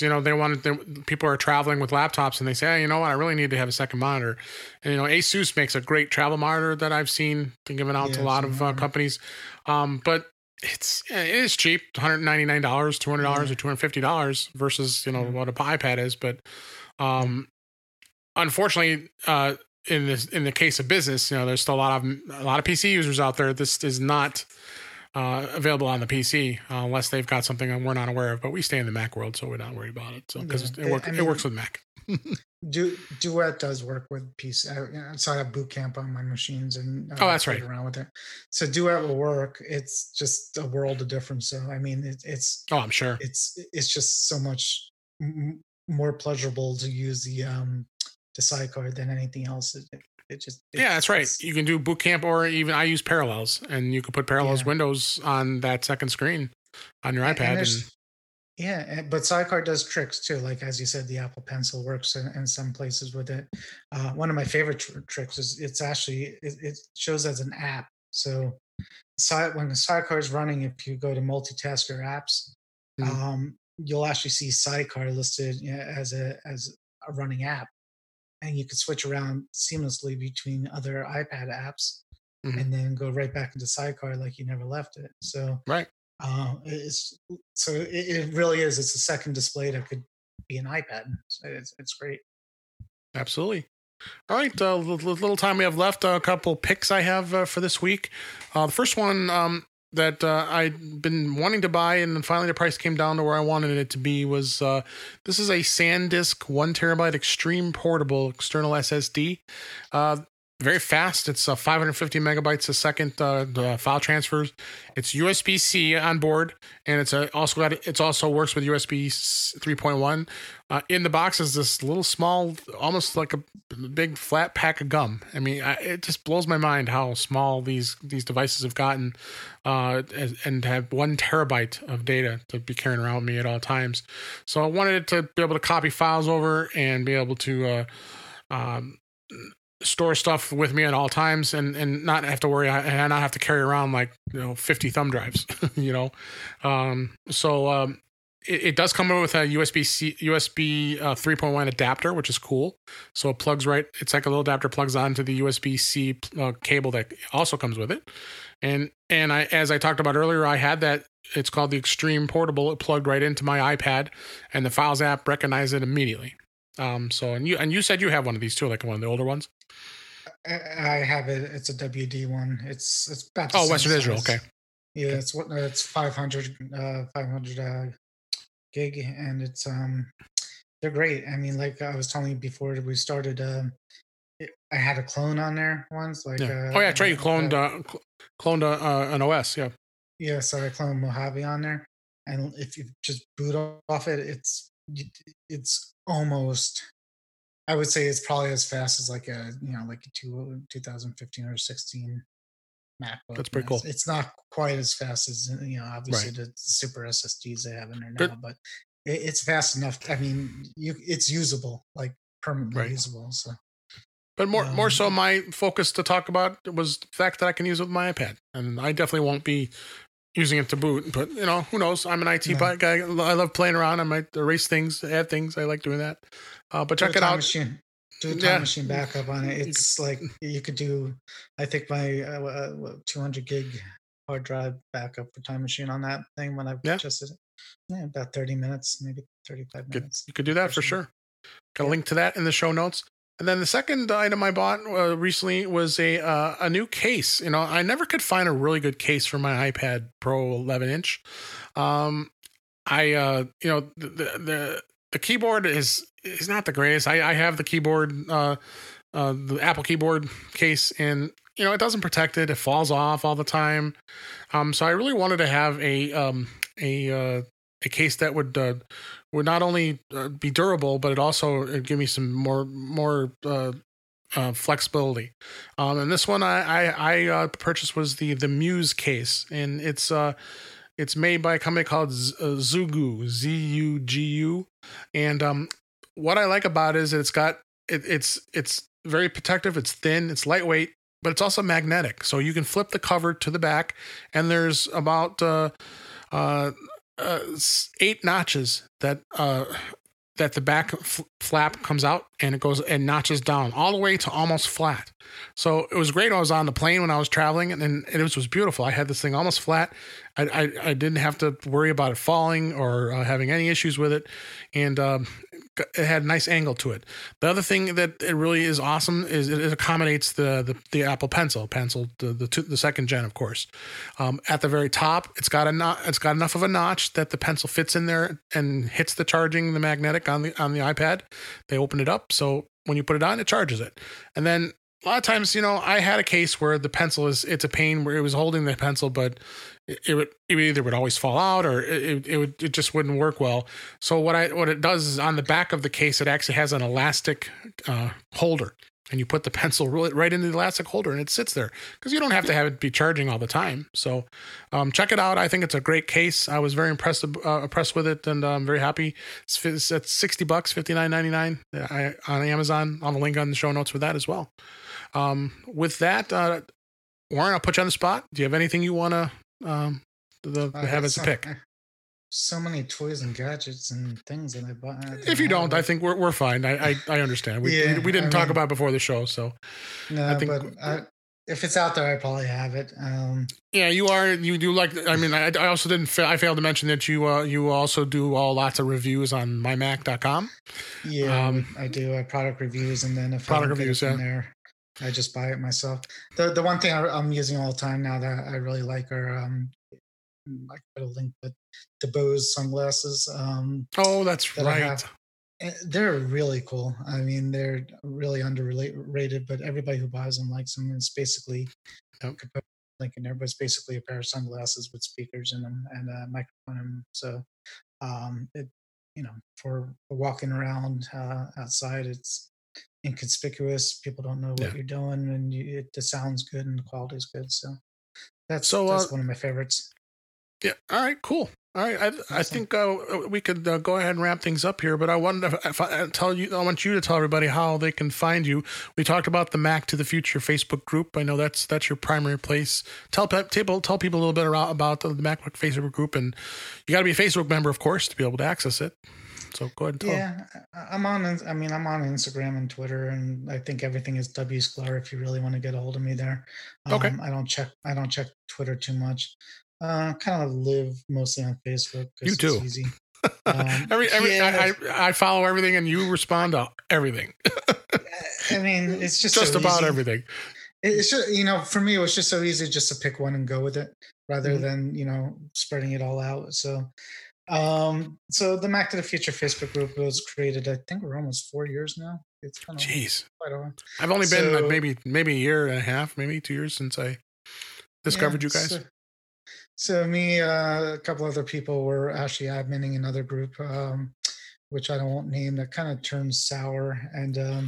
people are traveling with laptops and they say, hey, you know what, I really need to have a second monitor. And ASUS makes a great travel monitor that I've seen been given out to a lot of companies. But it is cheap, $199, $200, or $250 versus what an iPad is. But unfortunately, in the case of business, there's still a lot of PC users out there. This is not available on the PC unless they've got something we're not aware of, but we stay in the Mac world, so we're not worried about it. So because it works with Mac. Duet does work with PC. So I have boot camp on my machines and that's right, around with it. So Duet will work. It's just a world of difference. So I mean, it's I'm sure it's just so much more pleasurable to use the sidecar than anything else. That's right. You can do boot camp, or even I use Parallels, and you can put Parallels windows on that second screen on your iPad. But Sidecar does tricks too. Like, as you said, the Apple Pencil works in some places with it. One of my favorite tricks is it shows as an app. So when the Sidecar is running, if you go to multitasker apps, you'll actually see Sidecar listed as a running app. And you can switch around seamlessly between other iPad apps and then go right back into Sidecar like you never left it. So right. It really is. It's a second display that could be an iPad. So it's great. Absolutely. All right. Little time we have left. A couple picks I have for this week. The first one that I'd been wanting to buy, and then finally the price came down to where I wanted it to be, was this is a SanDisk 1TB Extreme Portable External SSD. Very fast. It's 550 megabytes a second file transfers. It's USB-C on board, and it also works with USB 3.1. In the box is this little small, almost like a big flat pack of gum. I mean, it just blows my mind how small these devices have gotten, and have 1 terabyte of data to be carrying around with me at all times. So I wanted it to be able to copy files over and be able to store stuff with me at all times and not have to worry and not have to carry around 50 thumb drives, it does come with a USB 3.1 adapter, which is cool. So it plugs right. It's like a little adapter plugs onto the USB-C cable that also comes with it. And I, as I talked about earlier, I had that. It's called the Extreme Portable. It plugged right into my iPad, and the Files app recognized it immediately. You said you have one of these too, like one of the older ones. I have it. It's a WD one. It's about the same Western size. Digital. Okay. Yeah, okay. It's 500 gig, and it's they're great. I mean, like I was telling you before we started, I had a clone on there once. That's right. You cloned an OS. Yeah. Yeah, so I cloned Mojave on there, and if you just boot off it, it's almost, I would say it's probably as fast as a 2015 or 16 MacBook. That's pretty cool. It's not quite as fast as, obviously right. The super SSDs they have in there now, but it's fast enough. I mean, it's usable, like permanently usable. So, but more so my focus to talk about was the fact that I can use it with my iPad, and I definitely won't be using it to boot, but who knows? I'm an IT guy. I love playing around. I might erase things, add things. I like doing that. But check it out. Do a time machine backup on it. It's like you could do. I think my 200 gig hard drive backup for time machine on that thing when I purchased it. Yeah, about 30 minutes, maybe 35 minutes. You could do that for sure. Got a link to that in the show notes. And then the second item I bought recently was a new case. I never could find a really good case for my iPad Pro 11 inch. The keyboard is not the greatest. I have the keyboard, the Apple keyboard case, and it doesn't protect it. It falls off all the time. So I really wanted to have a case that would not only be durable, but it also give me some more flexibility. And this one I purchased was the Muse case, and it's made by a company called Zugu, Zugu, and what I like about it is it's got it's very protective. It's thin. It's lightweight, but it's also magnetic, so you can flip the cover to the back, and there's about 8 notches that the back flap comes out, and it goes and notches down all the way to almost flat. So it was great. I was on the plane when I was traveling, and it was beautiful. I had this thing almost flat. I didn't have to worry about it falling or having any issues with it. And it had a nice angle to it. The other thing that it really is awesome is it accommodates the Apple Pencil, the second gen, of course. At the very top, it's got enough of a notch that the Pencil fits in there and hits the charging, the magnetic on the iPad. They open it up, so when you put it on, it charges it. And then a lot of times, you know, I had a case where the Pencil it's a pain where it was holding the Pencil, but it would either would always fall out or it just wouldn't work well. So what it does is on the back of the case, it actually has an elastic holder, and you put the Pencil right into the elastic holder and it sits there because you don't have to have it be charging all the time. So check it out. I think it's a great case. I was very impressed with it, and I'm very happy. It's at $60, $59.99 on Amazon. I'll link on the show notes for that as well. With that, Warren, I'll put you on the spot. Do you have anything you want to have as a pick? So many toys and gadgets and things that I bought. If you don't, I think we're fine. I understand. We didn't talk about it before the show, so no. I think, but if it's out there, I probably have it. Yeah, you are. You do like. I mean, I also didn't. I failed to mention that you also do lots of reviews on mymac.com. Yeah, I do product reviews, and then if product reviews in there. I just buy it myself. The one thing I'm using all the time now that I really like are, I can put a link, but the Bose sunglasses. That's right. They're really cool. I mean, they're really underrated, but everybody who buys them likes them. And it's basically, I could put a link in there, but it's basically a pair of sunglasses with speakers in them and a microphone in them. So, for walking around outside, it's inconspicuous. People don't know what you're doing, and the sound's good and the quality's good. So that's one of my favorites. Yeah. All right. Cool. All right. I think we could go ahead and wrap things up here, but I wanted to I want you to tell everybody how they can find you. We talked about the Mac to the Future Facebook group. I know that's your primary place. Tell people a little bit about the MacBook Facebook group, and you got to be a Facebook member, of course, to be able to access it. So go ahead and tell them. I'm on Instagram and Twitter, and I think everything is W Sklar if you really want to get a hold of me there. Okay. I don't check Twitter too much. Kind of live mostly on Facebook. You too. It's easy. I follow everything, and you respond to everything. I mean, it's just so about easy. Everything. It's just, for me, it was just so easy just to pick one and go with it rather than, spreading it all out. So. So the Mac to the Future Facebook group was created, I think we're almost 4 years now. It's kind of quite a while. I've only been like maybe a year and a half, maybe 2 years since I discovered you guys. So me, a couple other people were actually adminning another group, which I won't name, that kind of turned sour. And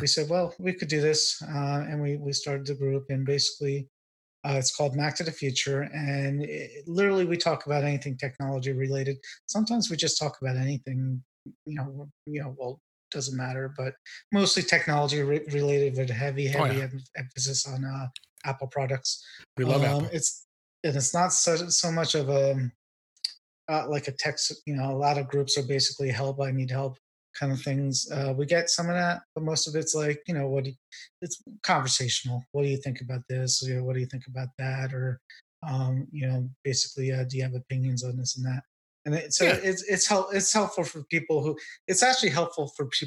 we said, well, we could do this. And we started the group, and basically it's called Mac to the Future, and literally we talk about anything technology related. Sometimes we just talk about anything, doesn't matter, but mostly technology related with heavy emphasis on Apple products. We love Apple. It's not so much of a like a tech. A lot of groups are basically help, I need help kind of things. We get some of that, but most of it's like, it's conversational. What do you think about this? What do you think about that? Or, basically, do you have opinions on this and that? And it's helpful for people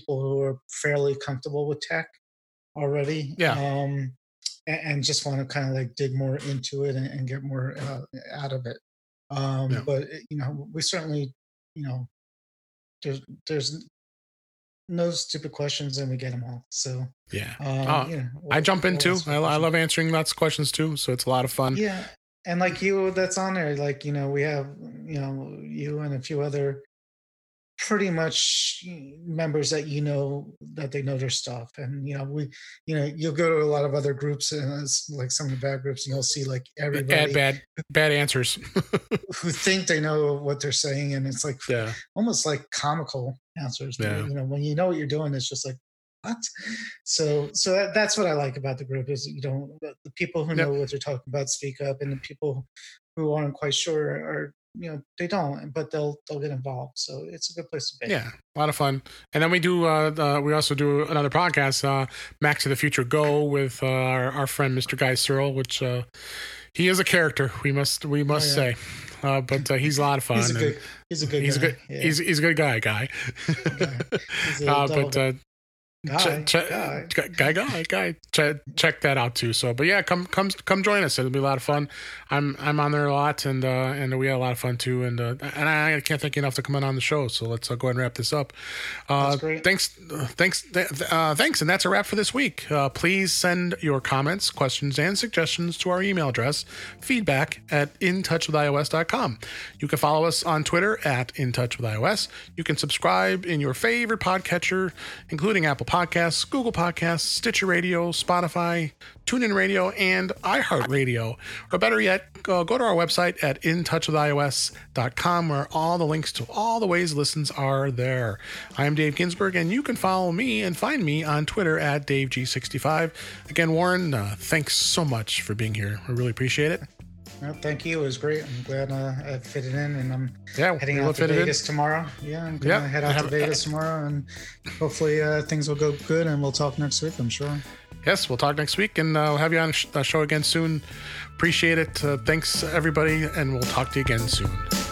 who are fairly comfortable with tech already. Yeah. And just want to kind of like dig more into it and get more out of it. But we certainly, there's no stupid questions, and we get them all. So I jump in too. I love answering lots of questions too, so it's a lot of fun. Yeah, and like you, that's on there. Like we have you and a few other pretty much members that that they know their stuff, and you'll go to a lot of other groups, and it's like some of the bad groups, and you'll see like everybody bad answers who think they know what they're saying, and it's like almost like comical answers. Yeah. When you know what you're doing, it's just like what? So that's what I like about the group is the people who know what they're talking about speak up, and the people who aren't quite sure are they don't, but they'll get involved. So it's a good place to be. Yeah, a lot of fun. And then we do we also do another podcast, Mac to the Future Go, with our friend Mr. Guy Searle, which he is a character, we must say. But he's a lot of fun. He's a good guy. Check that out too. So, but yeah, come join us. It'll be a lot of fun. I'm on there a lot, and we had a lot of fun too. And I can't thank you enough for coming on the show. So let's go ahead and wrap this up. That's great. Thanks, and that's a wrap for this week. Please send your comments, questions, and suggestions to our email address, feedback@intouchwithios.com. You can follow us on Twitter @intouchwithios. You can subscribe in your favorite podcatcher, including Apple Podcasts, Google Podcasts, Stitcher Radio, Spotify, TuneIn Radio, and iHeartRadio. Or better yet, go to our website at intouchwithios.com, where all the links to all the ways listens are there. I'm Dave Ginsburg, and you can follow me and find me on Twitter @DaveG65. Again, Warren, thanks so much for being here. I really appreciate it. Well, thank you. It was great. I'm glad I fitted in, and I'm heading out to Vegas tomorrow. Yeah, I'm going to head out to Vegas tomorrow, and hopefully things will go good, and we'll talk next week, I'm sure. Yes, we'll talk next week, and I'll have you on the show again soon. Appreciate it. Thanks, everybody, and we'll talk to you again soon.